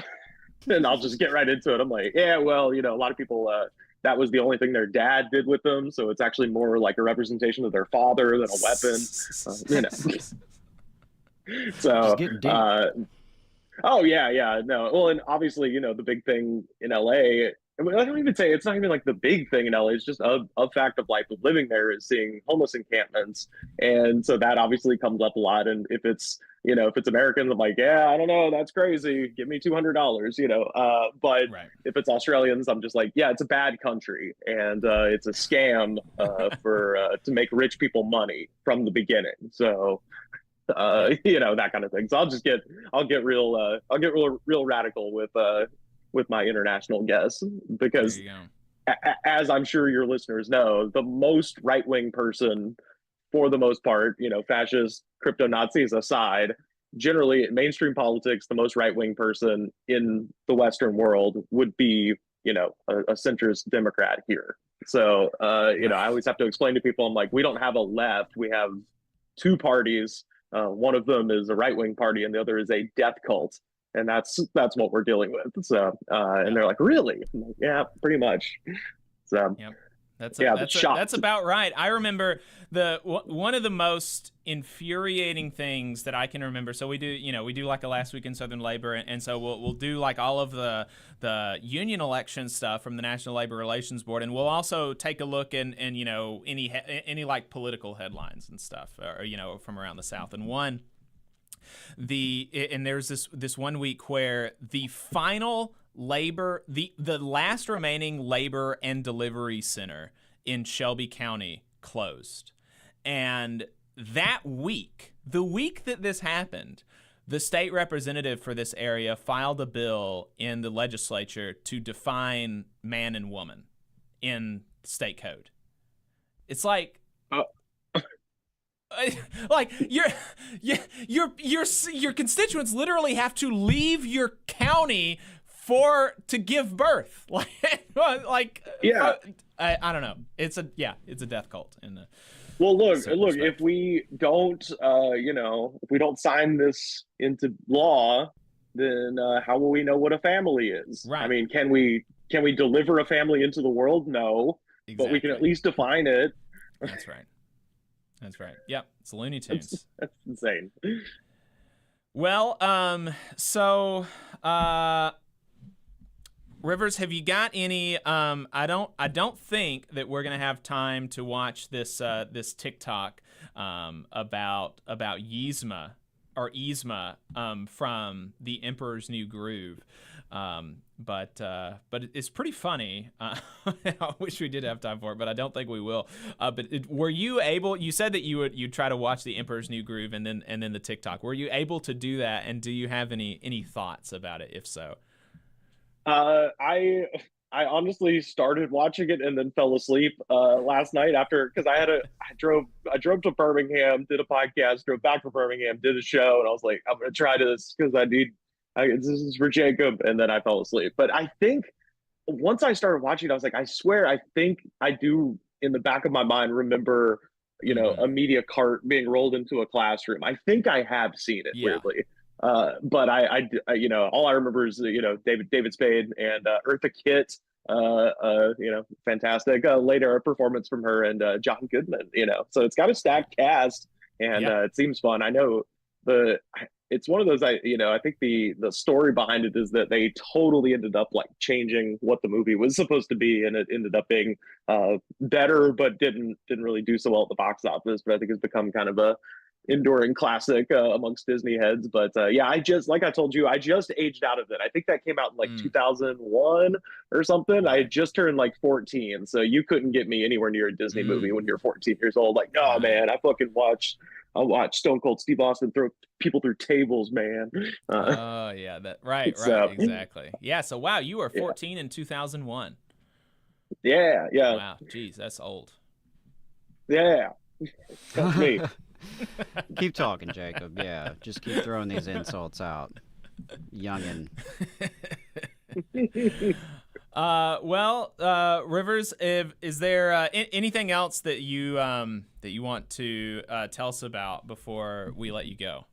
and I'll just get right into it. I'm like, yeah, well, you know, a lot of people, uh, that was the only thing their dad did with them. So it's actually more like a representation of their father than a weapon, uh, you know. So, uh, oh, yeah, yeah, no. Well, and obviously, you know, the big thing in L A, I don't even say it's not even like the big thing in L A. It's just a, a fact of life of living there is seeing homeless encampments, and so that obviously comes up a lot. And if it's you know if it's Americans, I'm like, yeah, I don't know, that's crazy. Give me two hundred dollars, you know. Uh, but right. if it's Australians, I'm just like, yeah, it's a bad country, and uh, it's a scam uh, for uh, to make rich people money from the beginning. So. Uh, you know, that kind of thing. So I'll just get, I'll get real, uh, I'll get real, real radical with, uh, with my international guests because a- as I'm sure your listeners know, the most right-wing person for the most part, you know, fascist crypto Nazis aside, generally in mainstream politics, the most right-wing person in the Western world would be, you know, a, a centrist Democrat here. So, uh, you know, I always have to explain to people, I'm like, we don't have a left, we have two parties. Uh, one of them is a right-wing party and the other is a death cult. And that's that's what we're dealing with. So, uh, yeah. And they're like, really? I'm like, yeah, pretty much. So, yep. that's a, yeah, that's, a, that's about right. I remember the w- one of the most infuriating things that I can remember. So we do, you know, we do like a Last Week in Southern Labor. And, and so we'll we'll do like all of the the union election stuff from the National Labor Relations Board. And we'll also take a look in, in you know, any, he- any like political headlines and stuff, or, you know, from around the South. And one. The and there's this this one week where the final labor the the last remaining labor and delivery center in Shelby County closed, and that week the week that this happened, the state representative for this area filed a bill in the legislature to define man and woman in state code. It's like. Oh. Like your, your, your, your constituents literally have to leave your county for to give birth. Like, like yeah, I, I don't know. It's a yeah, it's a death cult. In the well, look, look. If we don't, uh, you know, if we don't sign this into law, then uh, how will we know what a family is? Right. I mean, can we can we deliver a family into the world? No, exactly. But we can at least define it. That's right. That's right. Yep. It's Looney Tunes. That's insane. Well, um, so, uh, Rivers, have you got any, um, I don't, I don't think that we're going to have time to watch this, uh, this TikTok, um, about, about Yzma or Yzma um, from The Emperor's New Groove. Um, but uh, but it's pretty funny. Uh, I wish we did have time for it, but I don't think we will. Uh, but it, were you able? You said that you would you try to watch The Emperor's New Groove and then and then the TikTok. Were you able to do that? And do you have any any thoughts about it? If so, uh, I I honestly started watching it and then fell asleep uh, last night after because I had a I drove I drove to Birmingham, did a podcast, drove back to Birmingham, did a show, and I was like, I'm gonna try this because I need. I, this is for Jacob, and then I fell asleep. But I think once I started watching it, I was like, I swear, I think I do in the back of my mind remember, you know, yeah. a media cart being rolled into a classroom. I think I have seen it, yeah. weirdly. Uh, but I, I, you know, all I remember is, you know, David David Spade and uh, Eartha Kitt, uh, uh, you know, fantastic. Uh, later, a performance from her and uh, John Goodman, you know. So it's got a stacked cast, and yeah. uh, it seems fun. I know the... I, It's one of those, I you know, I think the the story behind it is that they totally ended up like changing what the movie was supposed to be, and it ended up being uh, better, but didn't didn't really do so well at the box office. But I think it's become kind of a enduring classic uh, amongst Disney heads. But uh, yeah, I just like I told you, I just aged out of it. I think that came out in like mm. two thousand one or something. I had just turned like fourteen, so you couldn't get me anywhere near a Disney mm. movie when you're fourteen years old. Like, no, man, I fucking watched. I'll watch Stone Cold Steve Austin throw people through tables, man. Oh, uh, uh, yeah. that Right, right, so. Exactly. Yeah, so, wow, you were fourteen yeah. in two thousand one. Yeah, yeah. Wow, geez, that's old. Yeah. That's me. Keep talking, Jacob. Yeah, just keep throwing these insults out. Youngin'. Uh, well, uh, Rivers, if, is there uh, I- anything else that you um, that you want to uh, tell us about before we let you go?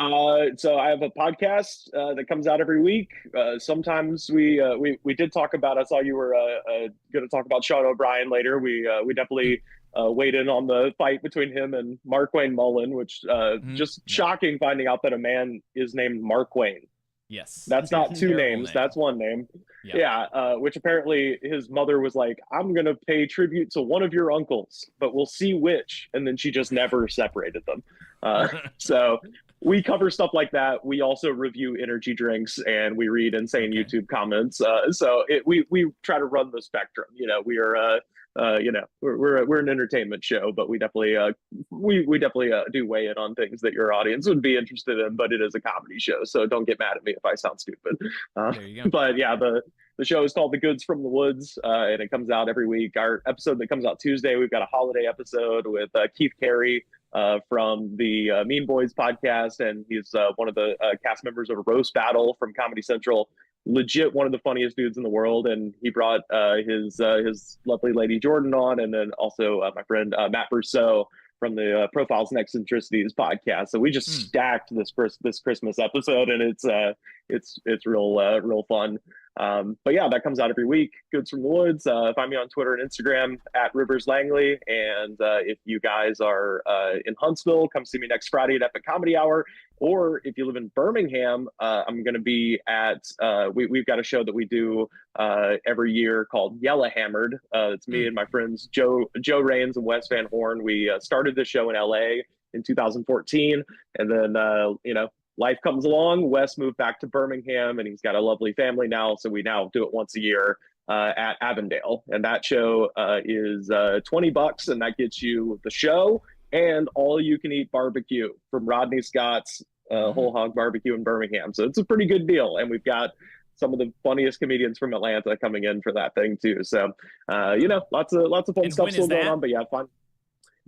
Uh, so I have a podcast uh, that comes out every week. Uh, sometimes we, uh, we we did talk about. I saw you were uh, uh, going to talk about Sean O'Brien later. We uh, we definitely uh, weighed in on the fight between him and Marquayne Mullen, which uh, mm-hmm. just shocking finding out that a man is named Marquayne. Yes. That's not two names. Name. That's one name. Yeah. yeah uh, which apparently his mother was like, I'm going to pay tribute to one of your uncles, but we'll see which. And then she just never separated them. Uh, so we cover stuff like that. We also review energy drinks and we read insane okay. YouTube comments. Uh, so it, we, we try to run the spectrum. You know, we are, uh, uh, you know, we're, we're, we're an entertainment show, but we definitely, uh, we, we definitely uh, do weigh in on things that your audience would be interested in, but it is a comedy show. So don't get mad at me if I sound stupid. Uh, there you go. But yeah, the, the show is called The Goods from the Woods, uh, and it comes out every week. Our episode that comes out Tuesday, we've got a holiday episode with uh, Keith Carey uh, from the uh, Mean Boys podcast, and he's uh, one of the uh, cast members of Roast Battle from Comedy Central. Legit one of the funniest dudes in the world, and he brought uh, his uh, his lovely lady Jordan on, and then also uh, my friend uh, Matt Brousseau from the uh, Profiles and Eccentricities podcast. So we just mm. stacked this first, this Christmas episode, and it's uh it's it's real uh, real fun. Um, but yeah, that comes out every week. Goods from the Woods. Uh, find me on Twitter and Instagram at Rivers Langley. And uh, if you guys are uh, in Huntsville, come see me next Friday at Epic Comedy Hour. Or if you live in Birmingham, uh, I'm going to be at, uh, we, we've got a show that we do uh, every year called Yellowhammered. Uh, it's me and my friends Joe Joe Rains and Wes Van Horn. We uh, started this show in L A in two thousand fourteen. And then, uh, you know, life comes along. Wes moved back to Birmingham, and he's got a lovely family now. So we now do it once a year uh, at Avondale, and that show uh, is uh, twenty bucks, and that gets you the show and all you can eat barbecue from Rodney Scott's uh, mm-hmm. Whole Hog Barbecue in Birmingham. So it's a pretty good deal, and we've got some of the funniest comedians from Atlanta coming in for that thing too. So uh, you know, lots of lots of fun and stuff still going that? on, but yeah, fun.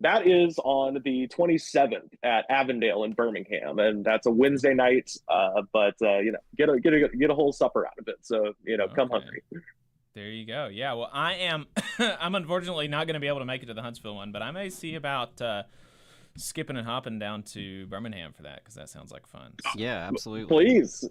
That is on the twenty-seventh at Avondale in Birmingham, and that's a Wednesday night. Uh, but uh, you know, get a get a get a whole supper out of it. So you know, okay. come hungry. There you go. Yeah. Well, I am. I'm unfortunately not going to be able to make it to the Huntsville one, but I may see about uh, skipping and hopping down to Birmingham for that because that sounds like fun. So. Yeah, absolutely. Please.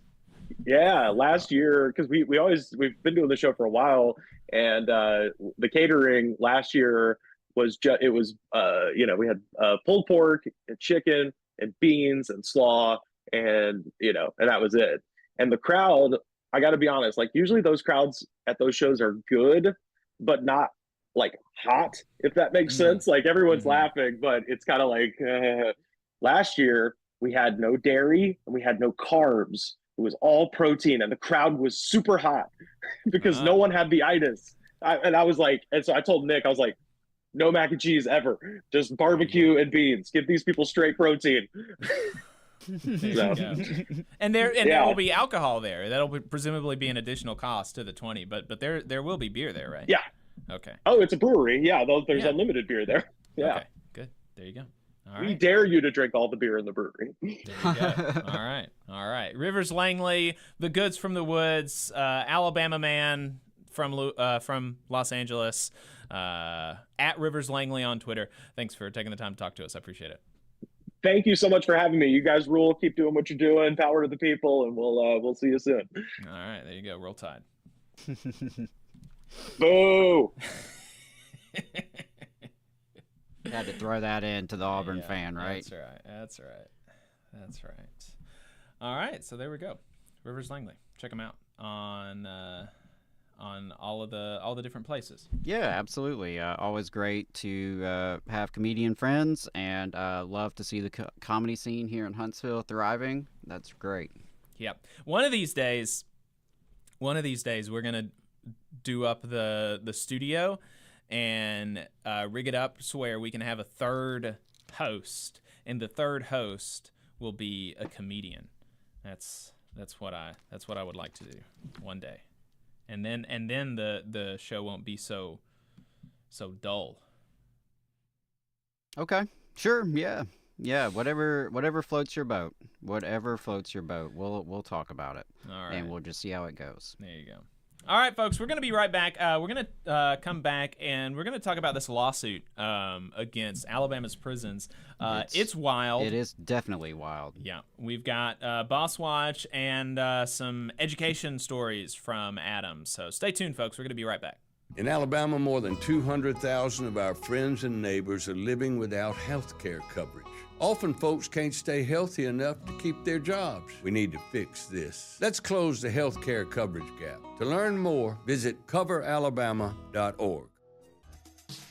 Yeah, last year because we we always we've been doing the show for a while, and uh, the catering last year. was just it was uh you know we had uh pulled pork and chicken and beans and slaw, and you know and that was it. And the crowd, I gotta be honest, like usually those crowds at those shows are good but not like hot, if that makes mm-hmm. sense. Like everyone's mm-hmm. laughing, but it's kind of like uh, last year We had no dairy and we had no carbs. It was all protein, and the crowd was super hot because uh-huh. no one had the itis. I, and I was like, and so I told Nick, I was like, no mac and cheese ever, just barbecue and beans. Give these people straight protein. There so. And there and yeah. there will be alcohol there. That'll be, presumably be an additional cost to the twenty, but but there there will be beer there, right? Yeah. Okay. Oh, it's a brewery. Yeah, there's yeah. unlimited beer there. Yeah. Okay. Good. There you go. All right. We dare you to drink all the beer in the brewery. There you go. All right. All right. Rivers Langley, The Goods from the Woods, uh, Alabama man from uh, from Los Angeles, uh, at Rivers Langley on Twitter. Thanks for taking the time to talk to us. I appreciate it. Thank you so much for having me. You guys rule. Keep doing what you're doing. Power to the people, and we'll uh, we'll see you soon. All right. There you go. Roll Tide. Boo! Had to throw that in to the Auburn yeah, fan, right? That's right. That's right. That's right. All right. So there we go. Rivers Langley. Check them out on uh, on all of the all the different places. Yeah, absolutely. Uh, always great to uh, have comedian friends, and uh, love to see the co- comedy scene here in Huntsville thriving. That's great. Yep. One of these days, one of these days, we're gonna do up the the studio and uh, rig it up so where we can have a third host, and the third host will be a comedian. That's that's what I that's what I would like to do one day, and then and then the, the show won't be so so dull. Okay, sure, yeah, yeah. Whatever whatever floats your boat, whatever floats your boat. We'll we'll talk about it, all right, and we'll just see how it goes. There you go. All right, folks, we're going to be right back. Uh, we're going to uh, come back, and we're going to talk about this lawsuit um, against Alabama's prisons. Uh, it's, it's wild. It is definitely wild. Yeah. We've got uh, Boss Watch and uh, some education stories from Adam. So stay tuned, folks. We're going to be right back. In Alabama, more than two hundred thousand of our friends and neighbors are living without health care coverage. Often folks can't stay healthy enough to keep their jobs. We need to fix this. Let's close the health care coverage gap. To learn more, visit cover alabama dot org.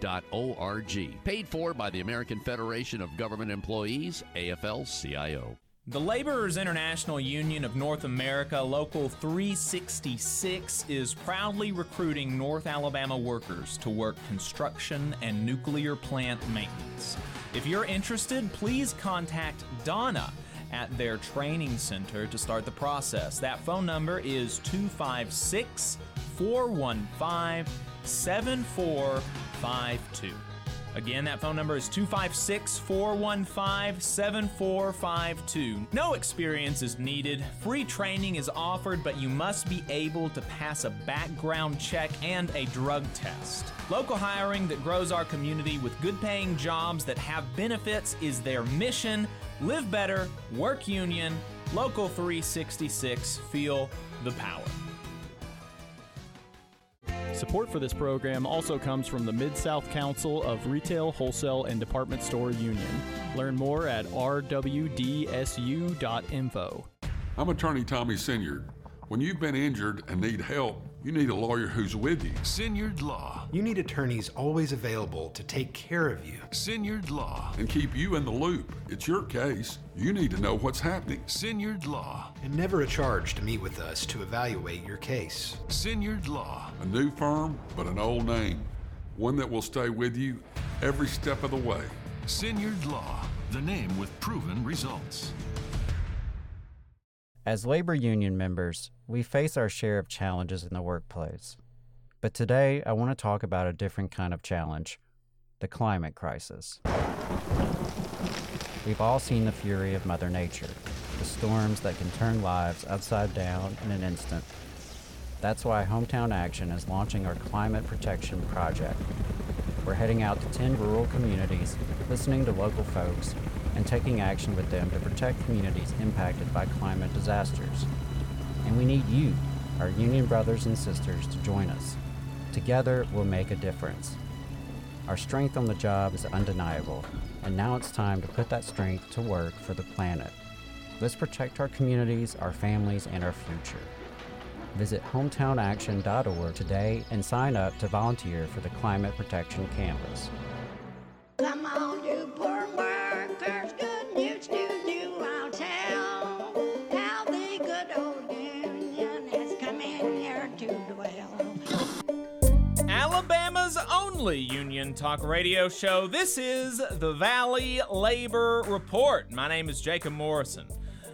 dot org. Paid for by the American Federation of Government Employees, A F L C I O. The Laborers International Union of North America, Local three sixty-six, is proudly recruiting North Alabama workers to work construction and nuclear plant maintenance. If you're interested, please contact Donna at their training center to start the process. That phone number is two five six, four one five, seven four five two. Again, that phone number is two five six, four one five, seven four five two. No experience is needed. Free training is offered, but you must be able to pass a background check and a drug test. Local hiring that grows our community with good-paying jobs that have benefits is their mission. Live better, work union, Local three sixty-six, feel the power. Support for this program also comes from the Mid-South Council of Retail, Wholesale, and Department Store Union. Learn more at r w d s u dot info. I'm attorney Tommy Senior. When you've been injured and need help, you need a lawyer who's with you. Sinyard Law. You need attorneys always available to take care of you. Sinyard Law. And keep you in the loop. It's your case. You need to know what's happening. Sinyard Law. And never a charge to meet with us to evaluate your case. Sinyard Law. A new firm, but an old name. One that will stay with you every step of the way. Sinyard Law. The name with proven results. As labor union members, we face our share of challenges in the workplace. But today, I want to talk about a different kind of challenge, the climate crisis. We've all seen the fury of Mother Nature, the storms that can turn lives upside down in an instant. That's why Hometown Action is launching our Climate Protection Project. We're heading out to ten rural communities, listening to local folks, and taking action with them to protect communities impacted by climate disasters. And we need you, our union brothers and sisters, to join us. Together, we'll make a difference. Our strength on the job is undeniable, and now it's time to put that strength to work for the planet. Let's protect our communities, our families, and our future. Visit hometown action dot org today and sign up to volunteer for the Climate Protection Canvas. Come on, you poor workers, good news to you, I'll tell how the good old union has come in here to dwell. Alabama's only union talk radio show, this is the Valley Labor Report. My name is Jacob Morrison.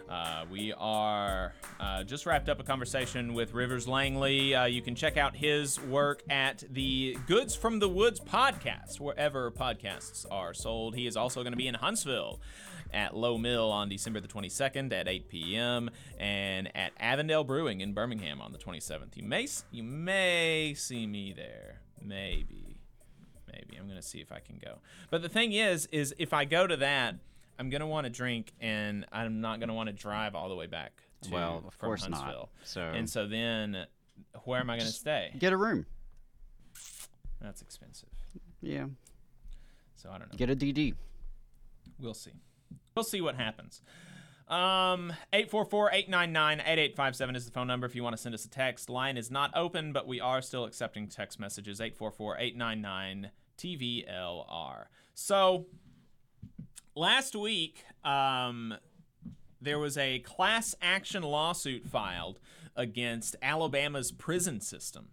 Uh, we are uh, just wrapped up a conversation with Rivers Langley. Uh, you can check out his work at the Goods from the Woods podcast, wherever podcasts are sold. He is also going to be in Huntsville at Low Mill on December the twenty-second at eight p.m. and at Avondale Brewing in Birmingham on the twenty-seventh. You may, you may see me there. Maybe. Maybe. I'm going to see if I can go. But the thing is, is if I go to that, I'm going to want to drink, and I'm not going to want to drive all the way back to well, of from course Huntsville. Not. So. And so then where am I going to stay? Get a room. That's expensive. Yeah. So I don't know. Get a D D. We'll see. We'll see what happens. Um, eight four four, eight nine nine, eight eight five seven is the phone number if you want to send us a text. Line is not open, but we are still accepting text messages. eight four four, eight nine nine, T V L R. So... Last week, um, there was a class action lawsuit filed against Alabama's prison system.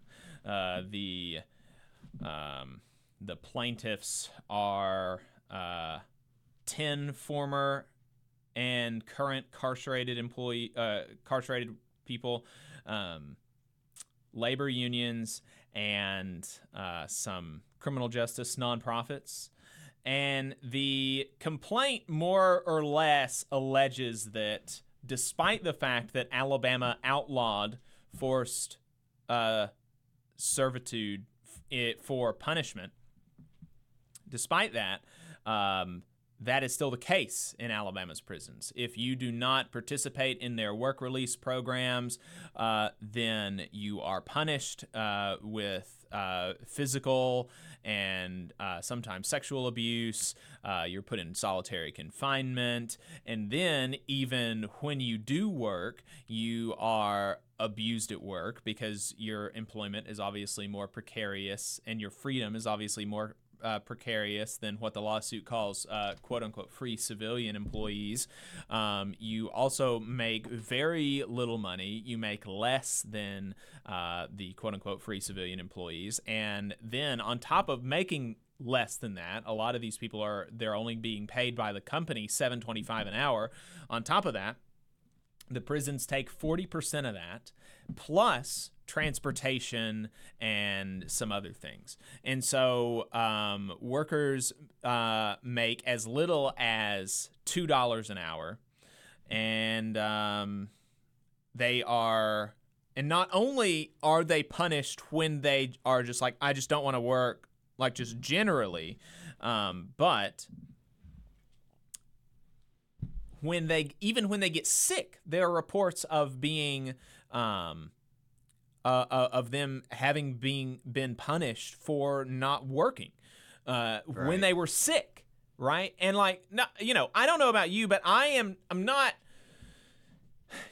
Uh, the um, the plaintiffs are uh, ten former and current incarcerated employee, uh, incarcerated people, um, labor unions, and uh, some criminal justice nonprofits. And the complaint more or less alleges that despite the fact that Alabama outlawed forced uh, servitude f- for punishment, despite that, um, that is still the case in Alabama's prisons. If you do not participate in their work release programs, uh, then you are punished uh, with Uh, physical and uh, sometimes sexual abuse. Uh, you're put in solitary confinement. And then even when you do work, you are abused at work because your employment is obviously more precarious and your freedom is obviously more uh, precarious than what the lawsuit calls uh, quote-unquote free civilian employees. Um, you also make very little money. You make less than uh, the quote-unquote free civilian employees. And then on top of making less than that, a lot of these people are, they're only being paid by the company seven twenty-five an hour. On top of that, the prisons take forty percent of that, plus transportation and some other things. And so um, workers uh, make as little as two dollars an hour, and um, they are, and not only are they punished when they are just like, I just don't want to work, like just generally, um, but when they, even when they get sick, there are reports of being, um, uh, uh, of them having being been punished for not working uh, right. when they were sick, right? And like, no, you know, I don't know about you, but I am, I'm not,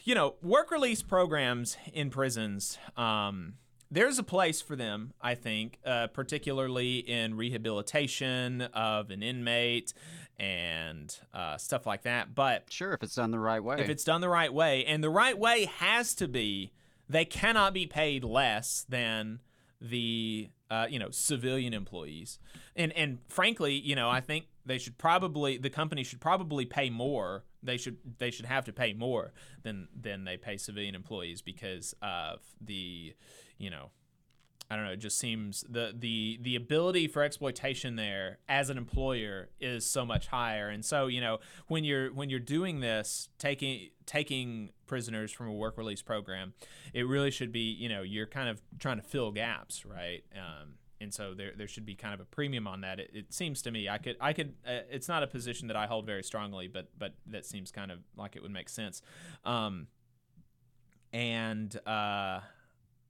you know, work release programs in prisons. Um, there's a place for them, I think, uh, particularly in rehabilitation of an inmate and uh, stuff like that. But sure, if it's done the right way. If it's done the right way. And the right way has to be, they cannot be paid less than the, uh, you know, civilian employees. And, and frankly, you know, I think they should probably, the company should probably pay more. They should they should have to pay more than than they pay civilian employees because of the, you know, I don't know, it just seems the the the ability for exploitation there as an employer is so much higher. And so, you know, when you're when you're doing this, taking taking prisoners from a work release program, it really should be, you know, you're kind of trying to fill gaps, right? Um, and so there there should be kind of a premium on that. It, it seems to me I could I could uh, it's not a position that I hold very strongly, but but that seems kind of like it would make sense. Um, and uh,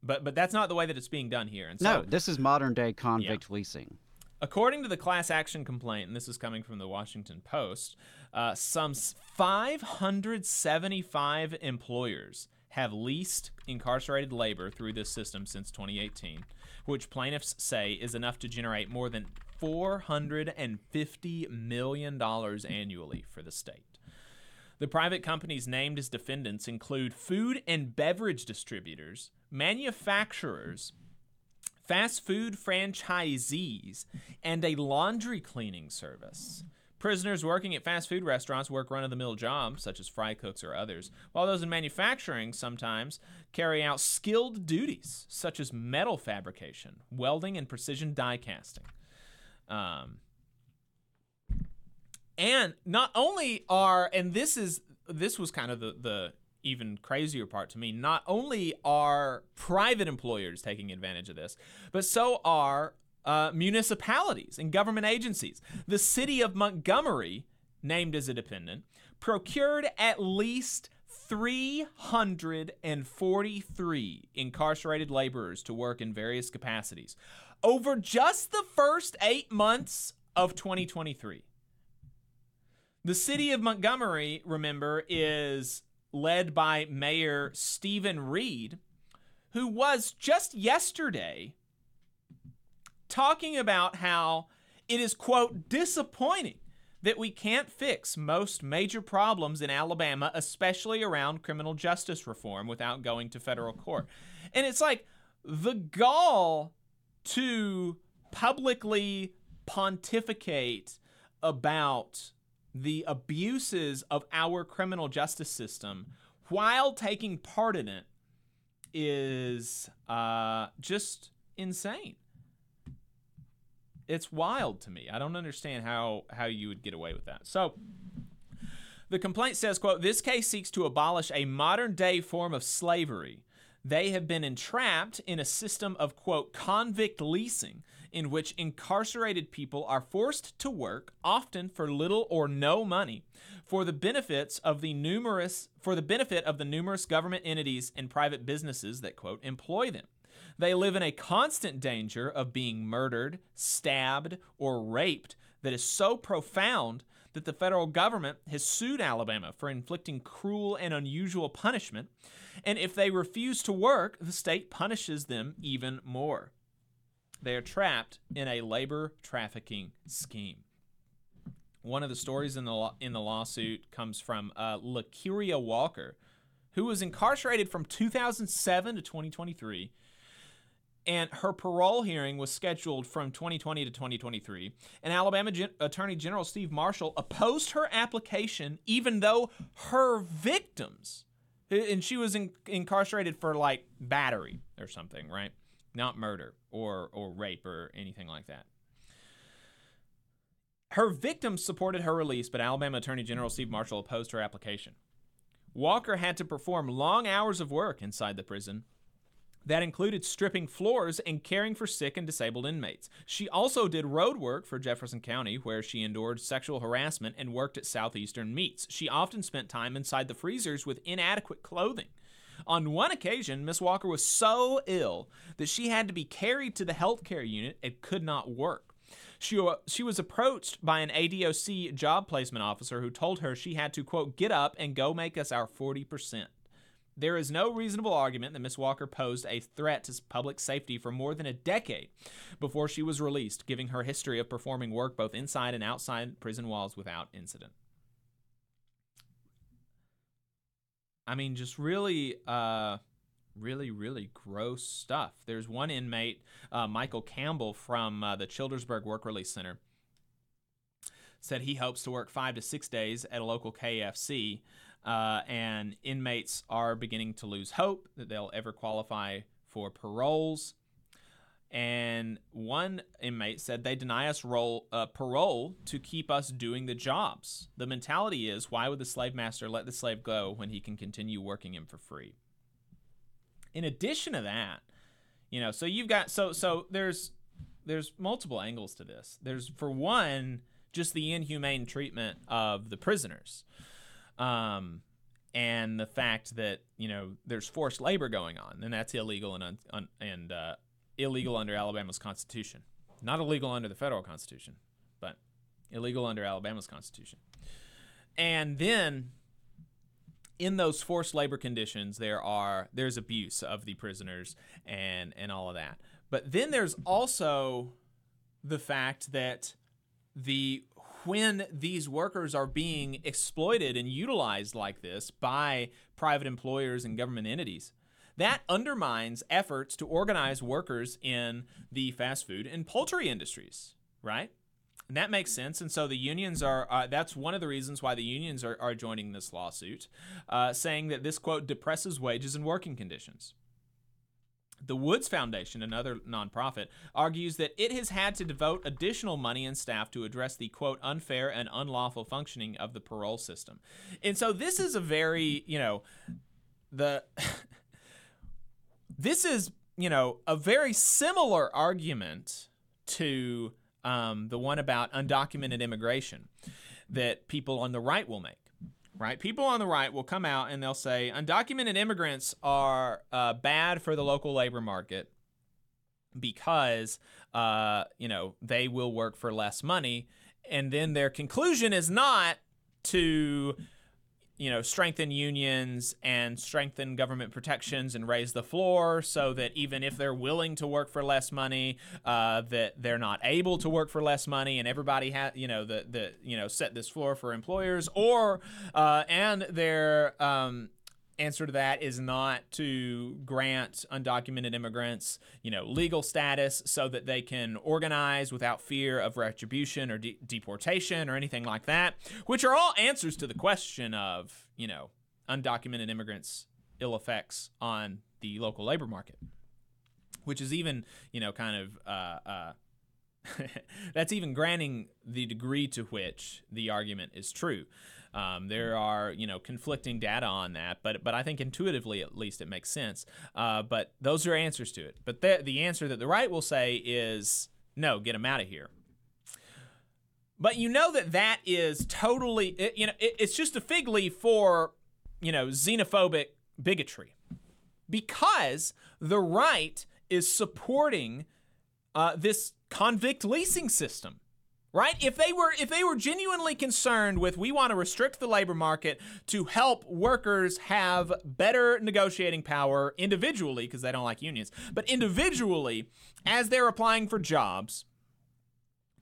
but but that's not the way that it's being done here. And so, no, this is modern day convict yeah. leasing. According to the class action complaint, and this is coming from the Washington Post, uh, some five hundred seventy-five employers have leased incarcerated labor through this system since twenty eighteen, which plaintiffs say is enough to generate more than four hundred fifty million dollars annually for the state. The private companies named as defendants include food and beverage distributors, manufacturers, fast food franchisees, and a laundry cleaning service. Prisoners working at fast food restaurants work run-of-the-mill jobs, such as fry cooks or others, while those in manufacturing sometimes carry out skilled duties, such as metal fabrication, welding, and precision die casting. Um, and not only are, and this is this was kind of the, the even crazier part to me, not only are private employers taking advantage of this, but so are Uh, municipalities and government agencies. The city of Montgomery, named as a defendant, procured at least three hundred forty-three incarcerated laborers to work in various capacities over just the first eight months of twenty twenty-three. The city of Montgomery, remember, is led by Mayor Stephen Reed, who was just yesterday talking about how it is, quote, disappointing that we can't fix most major problems in Alabama, especially around criminal justice reform, without going to federal court. And it's like the gall to publicly pontificate about the abuses of our criminal justice system while taking part in it is uh, just insane. It's wild to me. I don't understand how, how you would get away with that. So the complaint says, quote, this case seeks to abolish a modern-day form of slavery. They have been entrapped in a system of, quote, convict leasing, in which incarcerated people are forced to work, often for little or no money, for the benefits of the numerous for the benefit of the numerous government entities and private businesses that, quote, employ them. They live in a constant danger of being murdered, stabbed, or raped that is so profound that the federal government has sued Alabama for inflicting cruel and unusual punishment, and if they refuse to work, the state punishes them even more. They are trapped in a labor trafficking scheme. One of the stories in the lo- in the lawsuit comes from uh, LaKeria Walker, who was incarcerated from two thousand seven to twenty twenty-three, and her parole hearing was scheduled from twenty twenty to twenty twenty-three, and Alabama Gen- Attorney General Steve Marshall opposed her application even though her victims And she was in, incarcerated for, like, battery or something, right? Not murder or, or rape or anything like that. Her victims supported her release, but Alabama Attorney General Steve Marshall opposed her application. Walker had to perform long hours of work inside the prison. That included stripping floors and caring for sick and disabled inmates. She also did road work for Jefferson County, where she endured sexual harassment and worked at Southeastern Meats. She often spent time inside the freezers with inadequate clothing. On one occasion, Miss Walker was so ill that she had to be carried to the health care unit and could not work. She, she was approached by an A D O C job placement officer who told her she had to, quote, get up and go make us our forty percent. There is no reasonable argument that Miss Walker posed a threat to public safety for more than a decade before she was released, giving her history of performing work both inside and outside prison walls without incident. I mean, just really, uh, really, really gross stuff. There's one inmate, uh, Michael Campbell from uh, the Childersburg Work Release Center, said he hopes to work five to six days at a local K F C. Uh, and inmates are beginning to lose hope that they'll ever qualify for paroles. And one inmate said, they deny us roll, uh, parole to keep us doing the jobs. The mentality is, why would the slave master let the slave go when he can continue working him for free? In addition to that, you know, so you've got, so so there's there's multiple angles to this. There's, for one, just the inhumane treatment of the prisoners. Um, and the fact that, you know, there's forced labor going on, and that's illegal and un, un, and uh, illegal under Alabama's Constitution. Not illegal under the federal Constitution, but illegal under Alabama's Constitution. And then in those forced labor conditions, there are there's abuse of the prisoners and, and all of that. But then there's also the fact that the when these workers are being exploited and utilized like this by private employers and government entities, that undermines efforts to organize workers in the fast food and poultry industries, right? And that makes sense. And so the unions are, uh, that's one of the reasons why the unions are, are joining this lawsuit, uh, saying that this, quote, depresses wages and working conditions. The Woods Foundation, another nonprofit, argues that it has had to devote additional money and staff to address the, quote, unfair and unlawful functioning of the parole system. And so this is a very, you know, the, this is, you know, a very similar argument to um, the one about undocumented immigration that people on the right will make. Right, people on the right will come out and they'll say undocumented immigrants are uh, bad for the local labor market because uh, you know they will work for less money, and then their conclusion is not to you know strengthen unions and strengthen government protections and raise the floor so that even if they're willing to work for less money, uh, that they're not able to work for less money, and everybody has you know the the you know set this floor for employers, or uh, and their um, answer to that is not to grant undocumented immigrants you know legal status so that they can organize without fear of retribution or de- deportation or anything like that, which are all answers to the question of you know undocumented immigrants' ill effects on the local labor market, which is even you know kind of uh, uh, that's even granting the degree to which the argument is true. Um, there are, you know, conflicting data on that, but but I think intuitively at least it makes sense. Uh, but those are answers to it. But the, the answer that the right will say is, no, get them out of here. But you know that that is totally, it, you know, it, it's just a fig leaf for, you know, xenophobic bigotry. Because the right is supporting uh, this convict leasing system. Right? If they were if they were genuinely concerned with we want to restrict the labor market to help workers have better negotiating power individually, because they don't like unions, but individually as they're applying for jobs,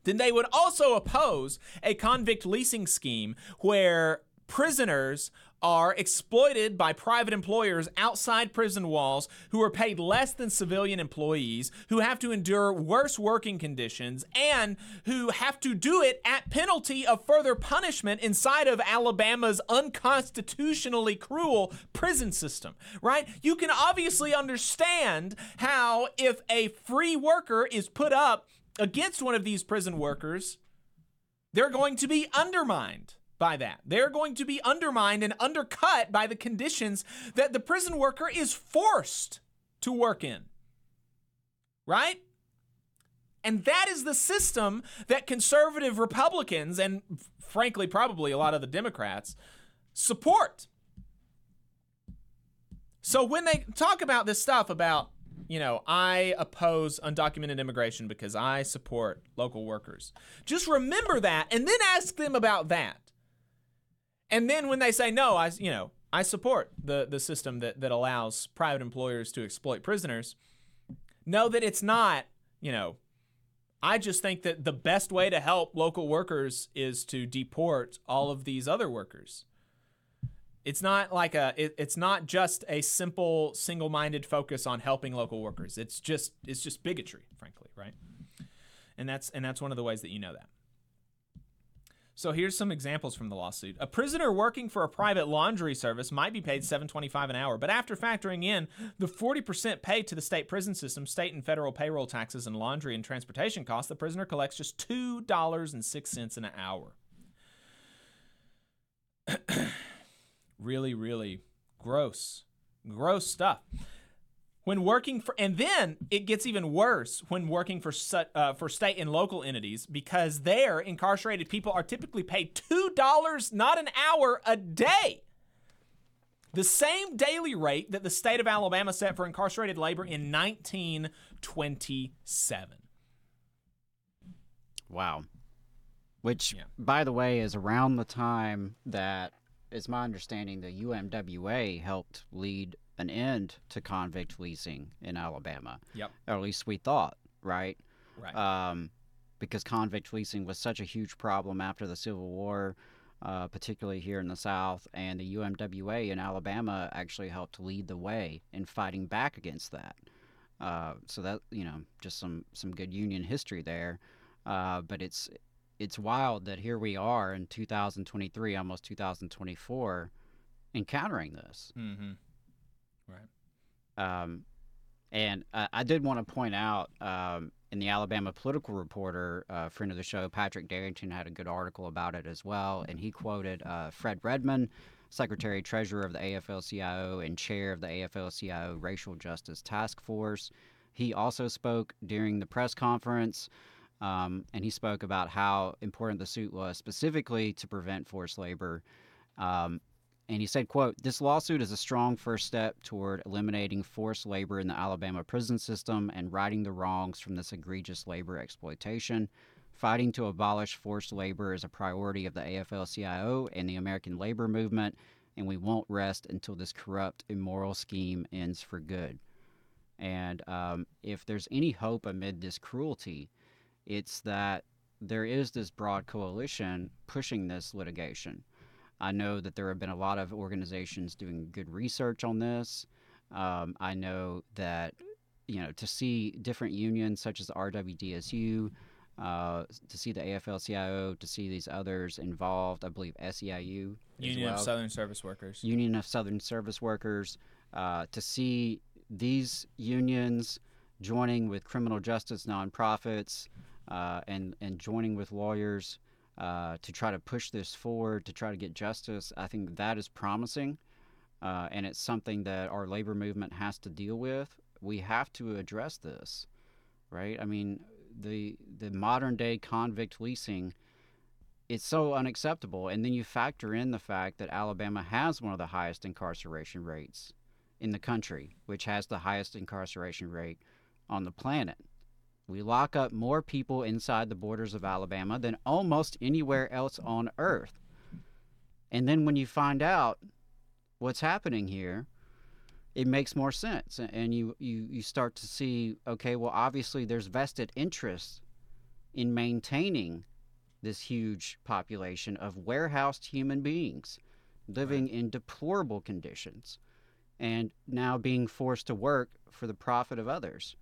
then they would also oppose a convict leasing scheme where prisoners are exploited by private employers outside prison walls who are paid less than civilian employees, who have to endure worse working conditions, and who have to do it at penalty of further punishment inside of Alabama's unconstitutionally cruel prison system, right? You can obviously understand how if a free worker is put up against one of these prison workers, they're going to be undermined by that. They're going to be undermined and undercut by the conditions that the prison worker is forced to work in, right? And that is the system that conservative Republicans and, frankly, probably a lot of the Democrats support. So when they talk about this stuff about, you know, I oppose undocumented immigration because I support local workers, just remember that and then ask them about that. And then when they say, no, I, you know, I support the, the system that, that allows private employers to exploit prisoners, know that it's not, you know, I just think that the best way to help local workers is to deport all of these other workers. It's not like a, it, it's not just a simple single-minded focus on helping local workers. It's just, it's just bigotry, frankly, right? And that's, and that's one of the ways that you know that. So here's some examples from the lawsuit. A prisoner working for a private laundry service might be paid seven twenty-five an hour, but after factoring in the forty percent paid to the state prison system, state and federal payroll taxes, and laundry and transportation costs, the prisoner collects just two dollars and six cents an hour. Really, really gross, gross stuff. When working for, and then it gets even worse when working for uh, for state and local entities, because there, incarcerated people are typically paid two dollars, not an hour, a day. The same daily rate that the state of Alabama set for incarcerated labor in nineteen twenty-seven. Wow. Which, yeah. by the way, is around the time that, it's my understanding, the U M W A helped lead an end to convict leasing in Alabama. Yep. Or at least we thought, right? Right. Um, because convict leasing was such a huge problem after the Civil War, uh, particularly here in the South, and the U M W A in Alabama actually helped lead the way in fighting back against that. Uh, so that, you know, just some, some good union history there. Uh, but it's it's wild that here we are in two thousand twenty-three, almost two thousand twenty-four, encountering this. Mm-hmm. Right. Um, and uh, I did want to point out um, in the Alabama Political Reporter, uh, friend of the show, Patrick Darrington had a good article about it as well. And he quoted uh, Fred Redmond, Secretary Treasurer of the A F L C I O and Chair of the A F L C I O Racial Justice Task Force. He also spoke during the press conference, um, and he spoke about how important the suit was specifically to prevent forced labor. Um, And he said, quote, "This lawsuit is a strong first step toward eliminating forced labor in the Alabama prison system and righting the wrongs from this egregious labor exploitation. Fighting to abolish forced labor is a priority of the A F L C I O and the American labor movement, and we won't rest until this corrupt, immoral scheme ends for good." And um, if there's any hope amid this cruelty, it's that there is this broad coalition pushing this litigation. I know that there have been a lot of organizations doing good research on this. Um, I know that, you know, to see different unions such as the R W D S U, uh, to see the A F L C I O, to see these others involved, I believe S E I U. Union well. of Southern Service Workers. Union of Southern Service Workers. Uh, to see these unions joining with criminal justice nonprofits uh, and, and joining with lawyers Uh, to try to push this forward, to try to get justice, I think that is promising, uh, and it's something that our labor movement has to deal with. We have to address this, right? I mean, the the modern-day convict leasing, it's so unacceptable, and then you factor in the fact that Alabama has one of the highest incarceration rates in the country, which has the highest incarceration rate on the planet. We lock up more people inside the borders of Alabama than almost anywhere else on earth. And then when you find out what's happening here, it makes more sense. And you, you, you start to see, okay, well, obviously there's vested interest in maintaining this huge population of warehoused human beings living right. in deplorable conditions and now being forced to work for the profit of others.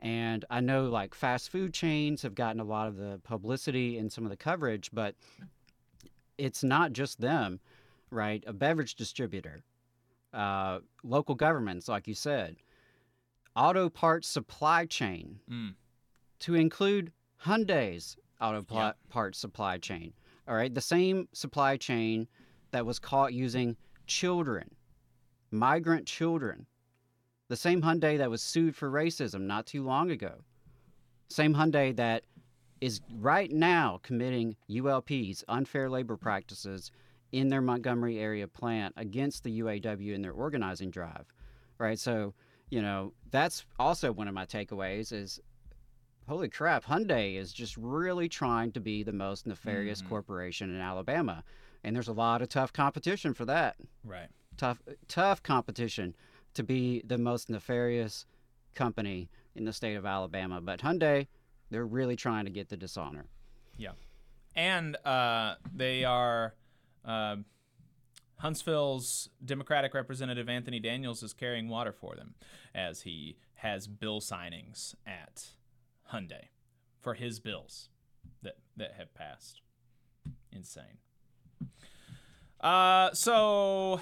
And I know like fast food chains have gotten a lot of the publicity and some of the coverage, but it's not just them, right? A beverage distributor, uh, local governments, like you said, auto parts supply chain, mm. to include Hyundai's auto pl- yeah. parts supply chain. All right, the same supply chain that was caught using children, migrant children. The same Hyundai that was sued for racism not too long ago. Same Hyundai that is right now committing U L Ps, unfair labor practices, in their Montgomery area plant against the U A W in their organizing drive, right? So, you know, that's also one of my takeaways is, holy crap, Hyundai is just really trying to be the most nefarious mm-hmm. corporation in Alabama. And there's a lot of tough competition for that. Right. Tough, tough competition to be the most nefarious company in the state of Alabama. But Hyundai, they're really trying to get the dishonor. Yeah. And uh, they are, uh, Huntsville's Democratic Representative Anthony Daniels is carrying water for them as he has bill signings at Hyundai for his bills that, that have passed. Insane. Uh, so...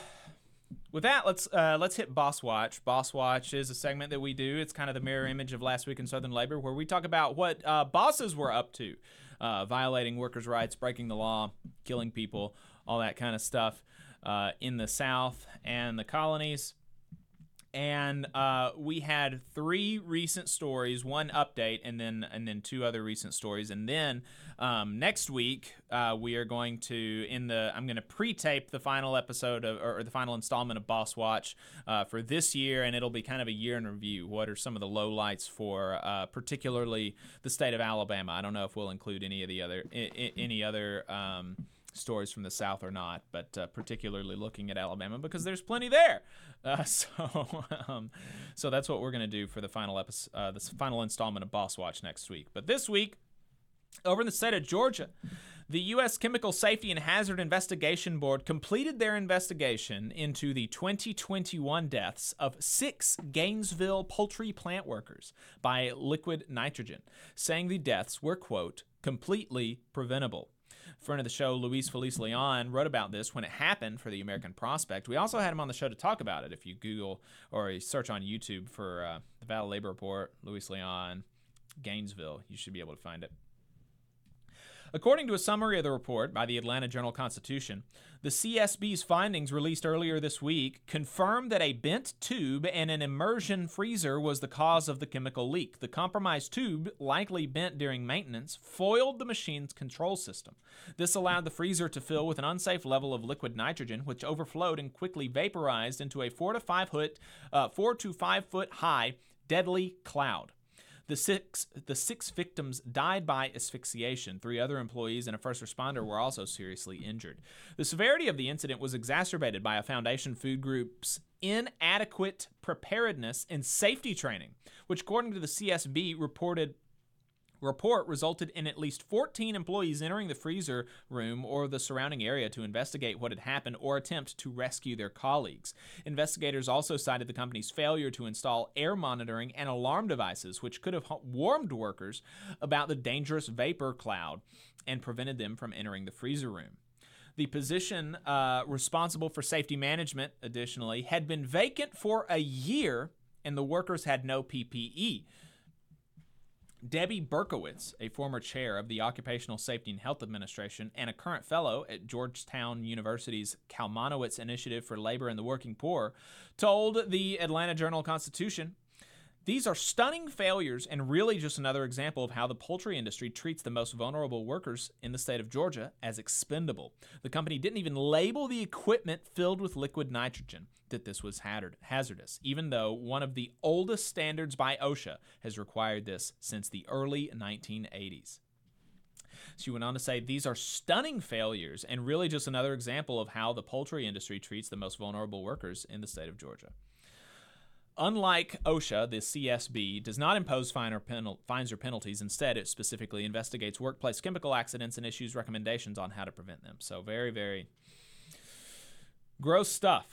With that, let's uh, let's hit Boss Watch. Boss Watch is a segment that we do. It's kind of the mirror image of Last Week in Southern Labor, where we talk about what uh, bosses were up to, uh, violating workers' rights, breaking the law, killing people, all that kind of stuff uh, in the South and the colonies. And uh, we had three recent stories, one update, and then and then two other recent stories. And then um, next week uh, we are going to in the I'm going to pre-tape the final episode of, or the final installment of Boss Watch uh, for this year, and it'll be kind of a year in review. What are some of the lowlights for uh, particularly the state of Alabama? I don't know if we'll include any of the other any other. Um, stories from the South or not, but uh, particularly looking at Alabama because there's plenty there. Uh, so um, so that's what we're going to do for the final episode, uh, this final installment of Boss Watch next week. But this week, over in the state of Georgia, the U S Chemical Safety and Hazard Investigation Board completed their investigation into the twenty twenty-one deaths of six Gainesville poultry plant workers by liquid nitrogen, saying the deaths were, quote, completely preventable. Friend of the show, Luis Feliz Leon, wrote about this when it happened for the American Prospect. We also had him on the show to talk about it. If you Google or you search on YouTube for uh, the Valley Labor Report, Luis Leon, Gainesville, you should be able to find it. According to a summary of the report by the Atlanta Journal-Constitution, the C S B's findings released earlier this week confirmed that a bent tube and an immersion freezer was the cause of the chemical leak. The compromised tube, likely bent during maintenance, foiled the machine's control system. This allowed the freezer to fill with an unsafe level of liquid nitrogen, which overflowed and quickly vaporized into a four to five foot, uh, four to five foot high deadly cloud. The six the six victims died by asphyxiation. Three other employees and a first responder were also seriously injured. The severity of the incident was exacerbated by a Foundation Food Group's inadequate preparedness and safety training, which, according to the C S B reported report, resulted in at least fourteen employees entering the freezer room or the surrounding area to investigate what had happened or attempt to rescue their colleagues. Investigators also cited the company's failure to install air monitoring and alarm devices, which could have warned workers about the dangerous vapor cloud and prevented them from entering the freezer room. The position uh, responsible for safety management, additionally, had been vacant for a year, and the workers had no P P E. Debbie Berkowitz, a former chair of the Occupational Safety and Health Administration and a current fellow at Georgetown University's Kalmanowitz Initiative for Labor and the Working Poor, told the Atlanta Journal-Constitution, "These are stunning failures and really just another example of how the poultry industry treats the most vulnerable workers in the state of Georgia as expendable. The company didn't even label the equipment filled with liquid nitrogen that this was hazardous, even though one of the oldest standards by OSHA has required this since the early nineteen eighties. She went on to say, "These are stunning failures and really just another example of how the poultry industry treats the most vulnerable workers in the state of Georgia." Unlike OSHA, the C S B does not impose fine or penal- fines or penalties. Instead, it specifically investigates workplace chemical accidents and issues recommendations on how to prevent them. So very, very... Gross stuff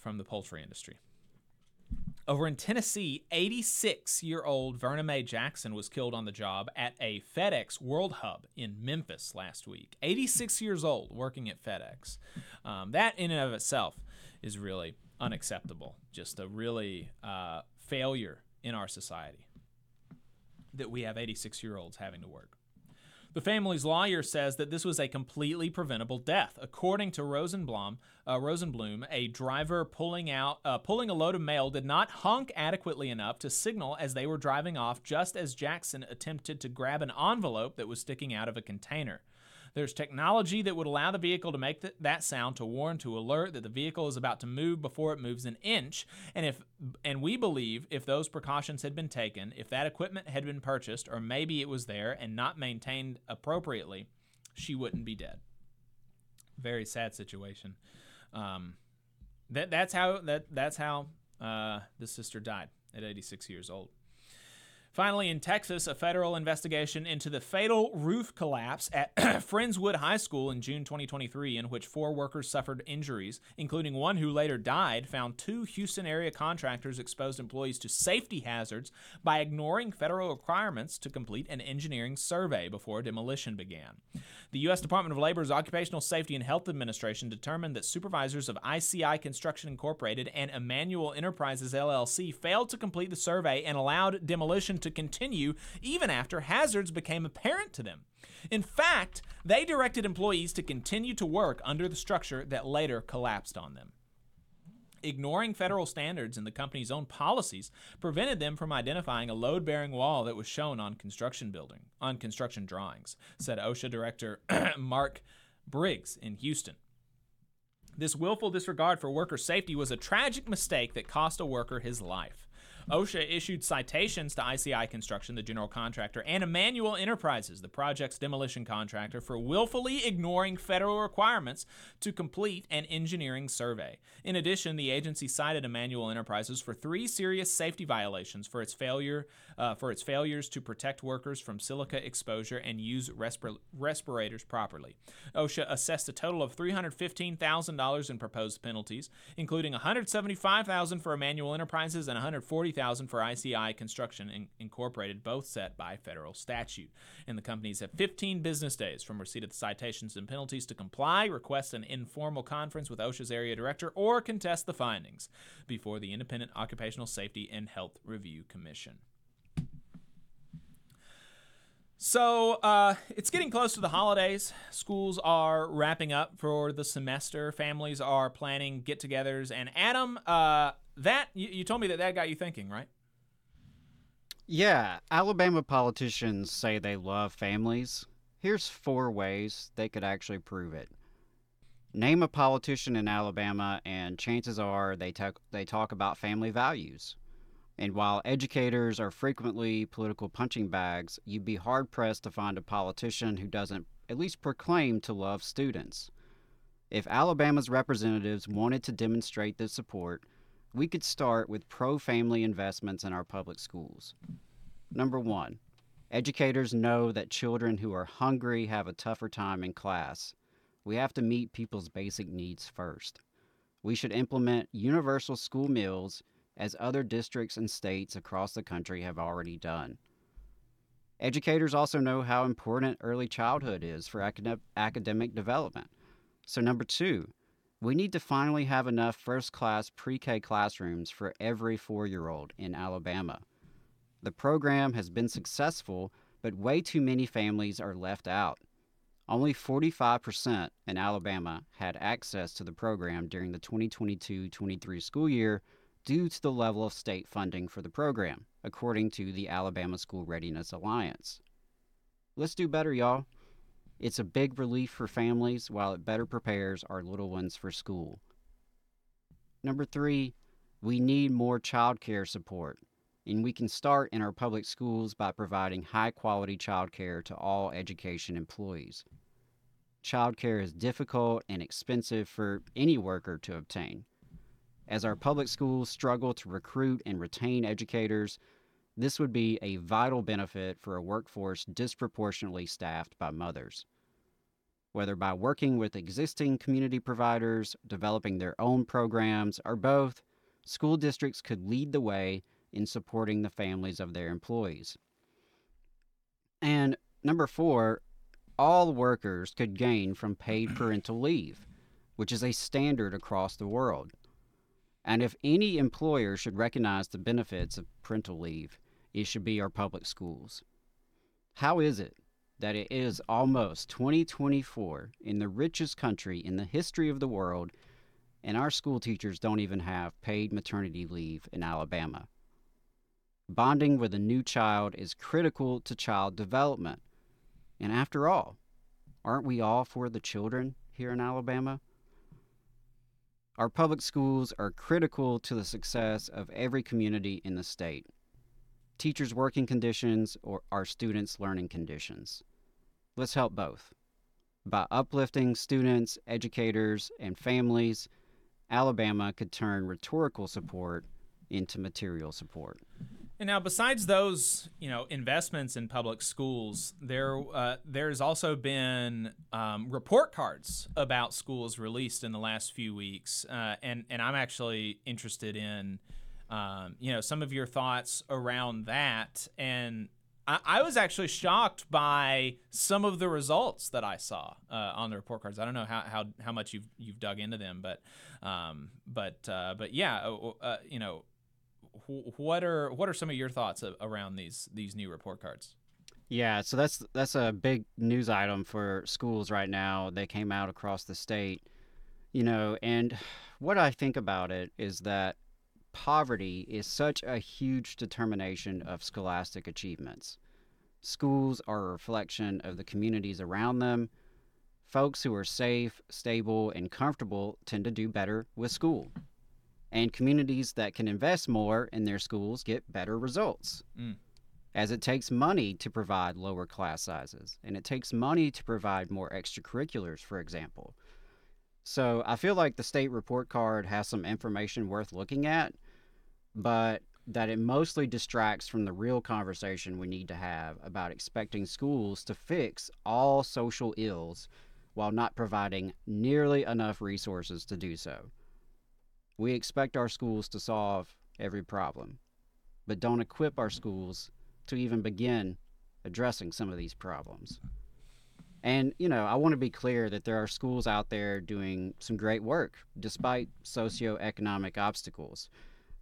from the poultry industry. Over in Tennessee, eighty-six-year-old Verna Mae Jackson was killed on the job at a FedEx World Hub in Memphis last week. eighty-six years old working at FedEx. Um, that in and of itself is really unacceptable. Just a really uh, failure in our society that we have eighty-six-year-olds having to work. The family's lawyer says that this was a completely preventable death. According to Rosenblum, uh, Rosenblum, a driver pulling out uh, pulling a load of mail did not honk adequately enough to signal as they were driving off, just as Jackson attempted to grab an envelope that was sticking out of a container. There's technology that would allow the vehicle to make th- that sound to warn, to alert that the vehicle is about to move before it moves an inch. And if and we believe if those precautions had been taken, if that equipment had been purchased, or maybe it was there and not maintained appropriately, she wouldn't be dead. Very sad situation. Um, that that's how that that's how uh, the sister died at eighty-six years old. Finally, in Texas, a federal investigation into the fatal roof collapse at Friendswood High School in June twenty twenty-three, in which four workers suffered injuries, including one who later died, found two Houston-area contractors exposed employees to safety hazards by ignoring federal requirements to complete an engineering survey before demolition began. The U S Department of Labor's Occupational Safety and Health Administration determined that supervisors of I C I Construction Incorporated and Emmanuel Enterprises L L C failed to complete the survey and allowed demolition to continue even after hazards became apparent to them. In fact, they directed employees to continue to work under the structure that later collapsed on them. Ignoring federal standards and the company's own policies prevented them from identifying a load-bearing wall that was shown on construction building on construction drawings, said OSHA Director Mark Briggs in Houston. This willful disregard for worker safety was a tragic mistake that cost a worker his life. OSHA issued citations to I C I Construction, the general contractor, and Emmanuel Enterprises, the project's demolition contractor, for willfully ignoring federal requirements to complete an engineering survey. In addition, the agency cited Emmanuel Enterprises for three serious safety violations for its failure uh, for its failures to protect workers from silica exposure and use respir- respirators properly. OSHA assessed a total of three hundred fifteen thousand dollars in proposed penalties, including one hundred seventy-five thousand dollars for Emmanuel Enterprises and one hundred forty thousand dollars for I C I Construction in- Incorporated, both set by federal statute. And the companies have fifteen business days from receipt of the citations and penalties to comply, request an informal conference with OSHA's area director, or contest the findings before the Independent Occupational Safety and Health Review Commission. So uh, it's getting close to the holidays. Schools are wrapping up for the semester. Families are planning get-togethers. And Adam, uh, that you, you told me that that got you thinking, right? Yeah. Alabama politicians say they love families. Here's four ways they could actually prove it. Name a politician in Alabama, and chances are they talk, they talk about family values. And while educators are frequently political punching bags, you'd be hard-pressed to find a politician who doesn't at least proclaim to love students. If Alabama's representatives wanted to demonstrate this support, we could start with pro-family investments in our public schools. Number one, educators know that children who are hungry have a tougher time in class. We have to meet people's basic needs first. We should implement universal school meals, as other districts and states across the country have already done. Educators also know how important early childhood is for acad- academic development. So number two, we need to finally have enough first-class pre-K classrooms for every four-year-old in Alabama. The program has been successful, but way too many families are left out. Only forty-five percent in Alabama had access to the program during the twenty twenty-two twenty-three school year, due to the level of state funding for the program, according to the Alabama School Readiness Alliance. Let's do better, y'all. It's a big relief for families, while it better prepares our little ones for school. Number three, we need more childcare support, and we can start in our public schools by providing high-quality childcare to all education employees. Childcare is difficult and expensive for any worker to obtain. As our public schools struggle to recruit and retain educators, this would be a vital benefit for a workforce disproportionately staffed by mothers. whether by working with existing community providers, developing their own programs, or both, school districts could lead the way in supporting the families of their employees. And number four, all workers could gain from paid parental leave, which is a standard across the world. And if any employer should recognize the benefits of parental leave, it should be our public schools. How is it that it is almost twenty twenty-four in the richest country in the history of the world, and our school teachers don't even have paid maternity leave in Alabama? Bonding with a new child is critical to child development. And after all, aren't we all for the children here in Alabama? Our public schools are critical to the success of every community in the state. Teachers' working conditions or our students' learning conditions. Let's help both. By uplifting students, educators, and families, Alabama could turn rhetorical support into material support. And now, besides those, you know, investments in public schools, there uh, there's also been um, report cards about schools released in the last few weeks, uh, and and I'm actually interested in, um, you know, some of your thoughts around that. And I, I was actually shocked by some of the results that I saw uh, on the report cards. I don't know how how, how much you've you've dug into them, but um, but uh, but yeah, uh, you know. What are what are some of your thoughts around these these new report cards? Yeah, so that's that's a big news item for schools right now. They came out across the state, you know, and what I think about it is that poverty is such a huge determination of scholastic achievements. Schools are a reflection of the communities around them. Folks who are safe, stable, and comfortable tend to do better with school. And communities that can invest more in their schools get better results. Mm. As it takes money to provide lower class sizes, and it takes money to provide more extracurriculars, for example. So I feel like the state report card has some information worth looking at, but that it mostly distracts from the real conversation we need to have about expecting schools to fix all social ills while not providing nearly enough resources to do so. We expect our schools to solve every problem, but don't equip our schools to even begin addressing some of these problems. And, you know, I want to be clear that there are schools out there doing some great work despite socioeconomic obstacles.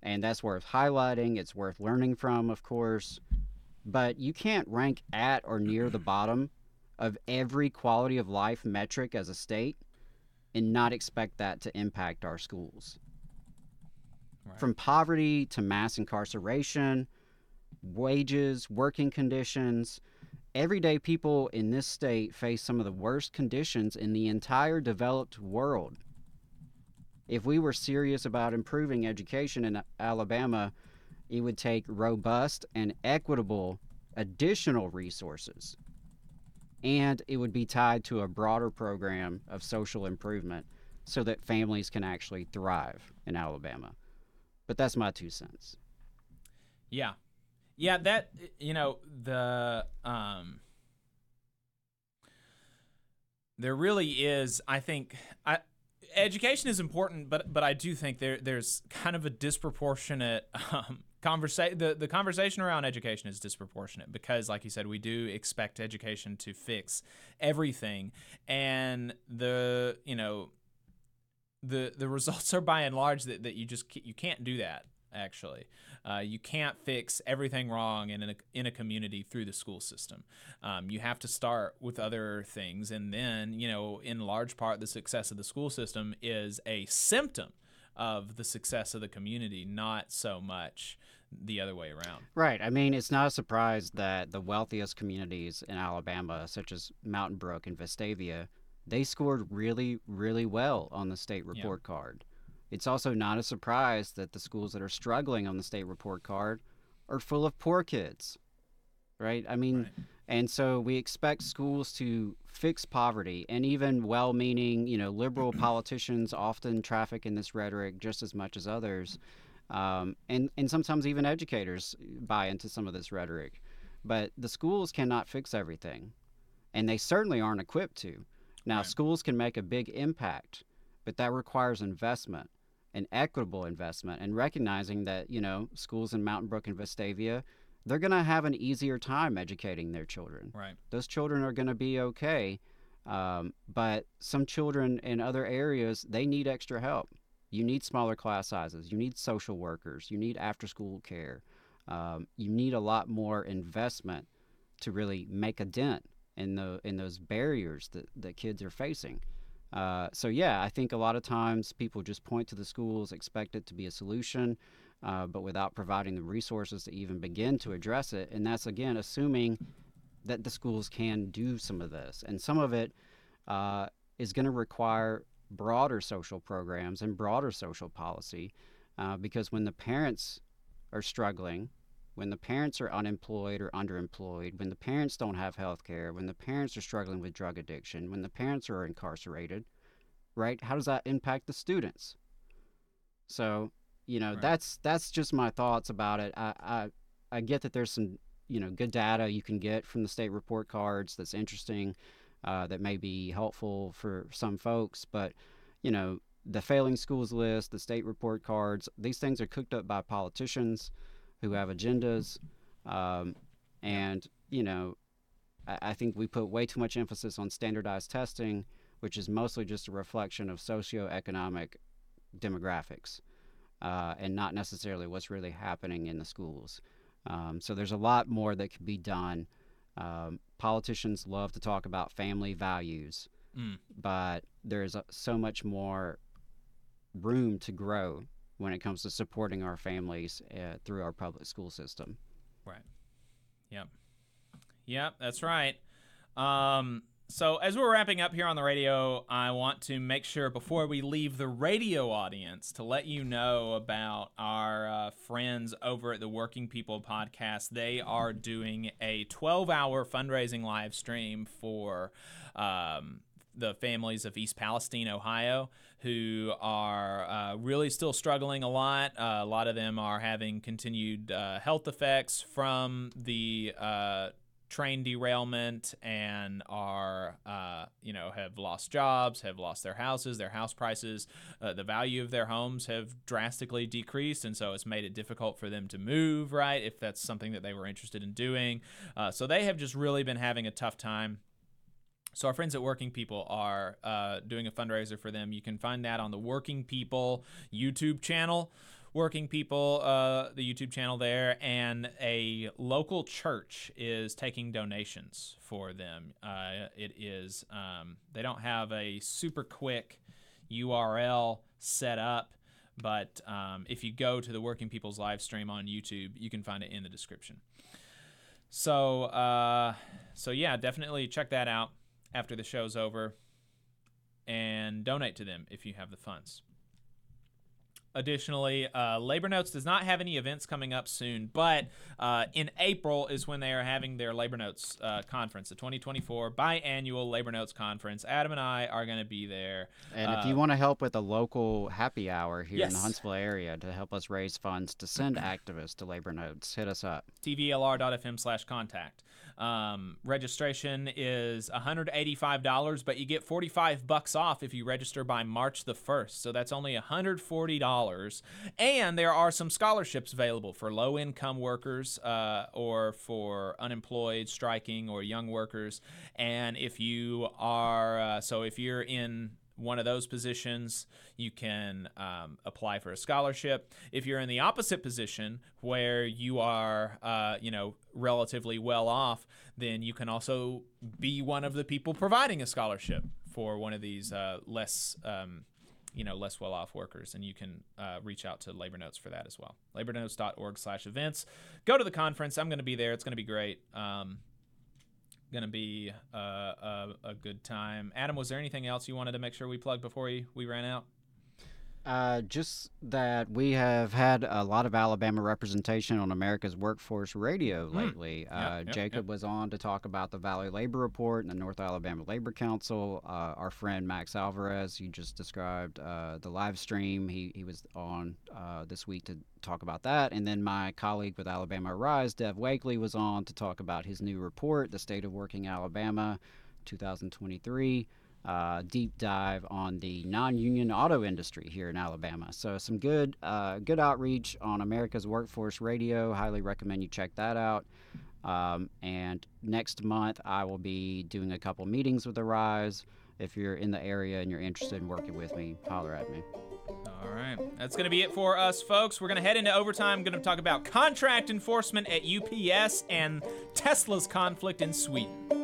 And that's worth highlighting. It's worth learning from, of course. But you can't rank at or near the bottom of every quality of life metric as a state and not expect that to impact our schools. Right. From poverty to mass incarceration, wages, working conditions, everyday people in this state face some of the worst conditions in the entire developed world. If we were serious about improving education in Alabama, it would take robust and equitable additional resources, and it would be tied to a broader program of social improvement so that families can actually thrive in Alabama. But that's my two cents. Yeah. Yeah, that, you know, the, um, there really is, I think, I, education is important, but but I do think there there's kind of a disproportionate um, conversation. The, the conversation around education is disproportionate because, like you said, we do expect education to fix everything, and the you know the the results are by and large that, that you just you can't do that. Actually, uh, you can't fix everything wrong in a, in a community through the school system. Um, you have to start with other things, and then, you know, in large part, the success of the school system is a symptom of the success of the community, not so much the other way around. Right. I mean, it's not a surprise that the wealthiest communities in Alabama, such as Mountain Brook and Vestavia, they scored really, really well on the state report yeah. card. It's also not a surprise that the schools that are struggling on the state report card are full of poor kids, right? I mean, right. And so we expect schools to fix poverty, and even well-meaning, you know, liberal politicians often traffic in this rhetoric just as much as others. Um, and, and sometimes even educators buy into some of this rhetoric. But the schools cannot fix everything, and they certainly aren't equipped to. Now, right. schools can make a big impact, but that requires investment, an equitable investment, and recognizing that, you know, schools in Mountain Brook and Vestavia, they're going to have an easier time educating their children. Right. Those children are going to be okay, um, but some children in other areas, they need extra help. You need smaller class sizes. You need social workers. You need after-school care. Um, you need a lot more investment to really make a dent in the in those barriers that, that kids are facing. Uh, so, yeah, I think a lot of times people just point to the schools, expect it to be a solution, uh, but without providing the resources to even begin to address it. And that's, again, assuming that the schools can do some of this. And some of it uh, is going to require broader social programs and broader social policy, uh, because when the parents are struggling, when the parents are unemployed or underemployed, when the parents don't have health care, when the parents are struggling with drug addiction, when the parents are incarcerated, right? How does that impact the students? So, you know, right. that's that's just my thoughts about it. I, I I get that there's some, you know, good data you can get from the state report cards that's interesting, uh, that may be helpful for some folks, but, you know, the failing schools list, the state report cards, these things are cooked up by politicians who have agendas, um, and, you know, I, I think we put way too much emphasis on standardized testing, which is mostly just a reflection of socioeconomic demographics, uh, and not necessarily what's really happening in the schools. Um, so there's a lot more that could be done. Um, politicians love to talk about family values, mm. but there's so much more room to grow when it comes to supporting our families uh, through our public school system. Right. Yep. Yep, that's right. Um, so as we're wrapping up here on the radio, I want to make sure before we leave the radio audience to let you know about our uh, friends over at the Working People Podcast. They are doing a twelve-hour fundraising live stream for um, the families of East Palestine, Ohio, who are uh, really still struggling a lot. Uh, a lot of them are having continued uh, health effects from the uh, train derailment and are, uh, you know, have lost jobs, have lost their houses, their house prices, uh, the value of their homes have drastically decreased, and so it's made it difficult for them to move, right, if that's something that they were interested in doing. Uh, so they have just really been having a tough time. So our friends at Working People are uh, doing a fundraiser for them. You can find that on the Working People YouTube channel, Working People, uh, the YouTube channel there, and a local church is taking donations for them. Uh, it is um, they don't have a super quick U R L set up, but um, if you go to the Working People's live stream on YouTube, you can find it in the description. So, uh, so yeah, definitely check that out after the show's over, and donate to them if you have the funds. Additionally, uh, Labor Notes does not have any events coming up soon, but uh, in April is when they are having their Labor Notes uh, conference, the twenty twenty-four biannual Labor Notes conference. Adam and I are going to be there. And uh, if you want to help with a local happy hour here yes. in the Huntsville area to help us raise funds to send activists to Labor Notes, hit us up. T V L R dot F M slash contact. Um, registration is one hundred eighty-five dollars, but you get forty-five bucks off if you register by March the first. So that's only one hundred forty dollars. And there are some scholarships available for low-income workers, uh, or for unemployed, striking, or young workers. And if you are, uh, so if you're in one of those positions, you can um, apply for a scholarship. If you're in the opposite position where you are, uh, you know, relatively well off, then you can also be one of the people providing a scholarship for one of these uh, less, um, you know, less well off workers. And you can uh, reach out to Labor Notes for that as well. labor notes dot org slash events. Go to the conference. I'm going to be there. It's going to be great. Um, Going to be uh, a, a good time. Adam, was there anything else you wanted to make sure we plugged before we, we ran out? Uh, just that we have had a lot of Alabama representation on America's Workforce Radio lately. Mm. Uh, yep, yep, Jacob yep. was on to talk about the Valley Labor Report and the North Alabama Labor Council. Uh, our friend Max Alvarez, you just described uh, the live stream. He, he was on uh, this week to talk about that. And then my colleague with Alabama Rise, Dev Wakely, was on to talk about his new report, The State of Working Alabama twenty twenty-three, uh, deep dive on the non-union auto industry here in Alabama. So some good uh, good outreach on America's Workforce Radio. Highly recommend you check that out. Um, and next month, I will be doing a couple meetings with the Rise. If you're in the area and you're interested in working with me, holler at me. All right. That's going to be it for us, folks. We're going to head into overtime. I'm going to talk about contract enforcement at U P S and Tesla's conflict in Sweden.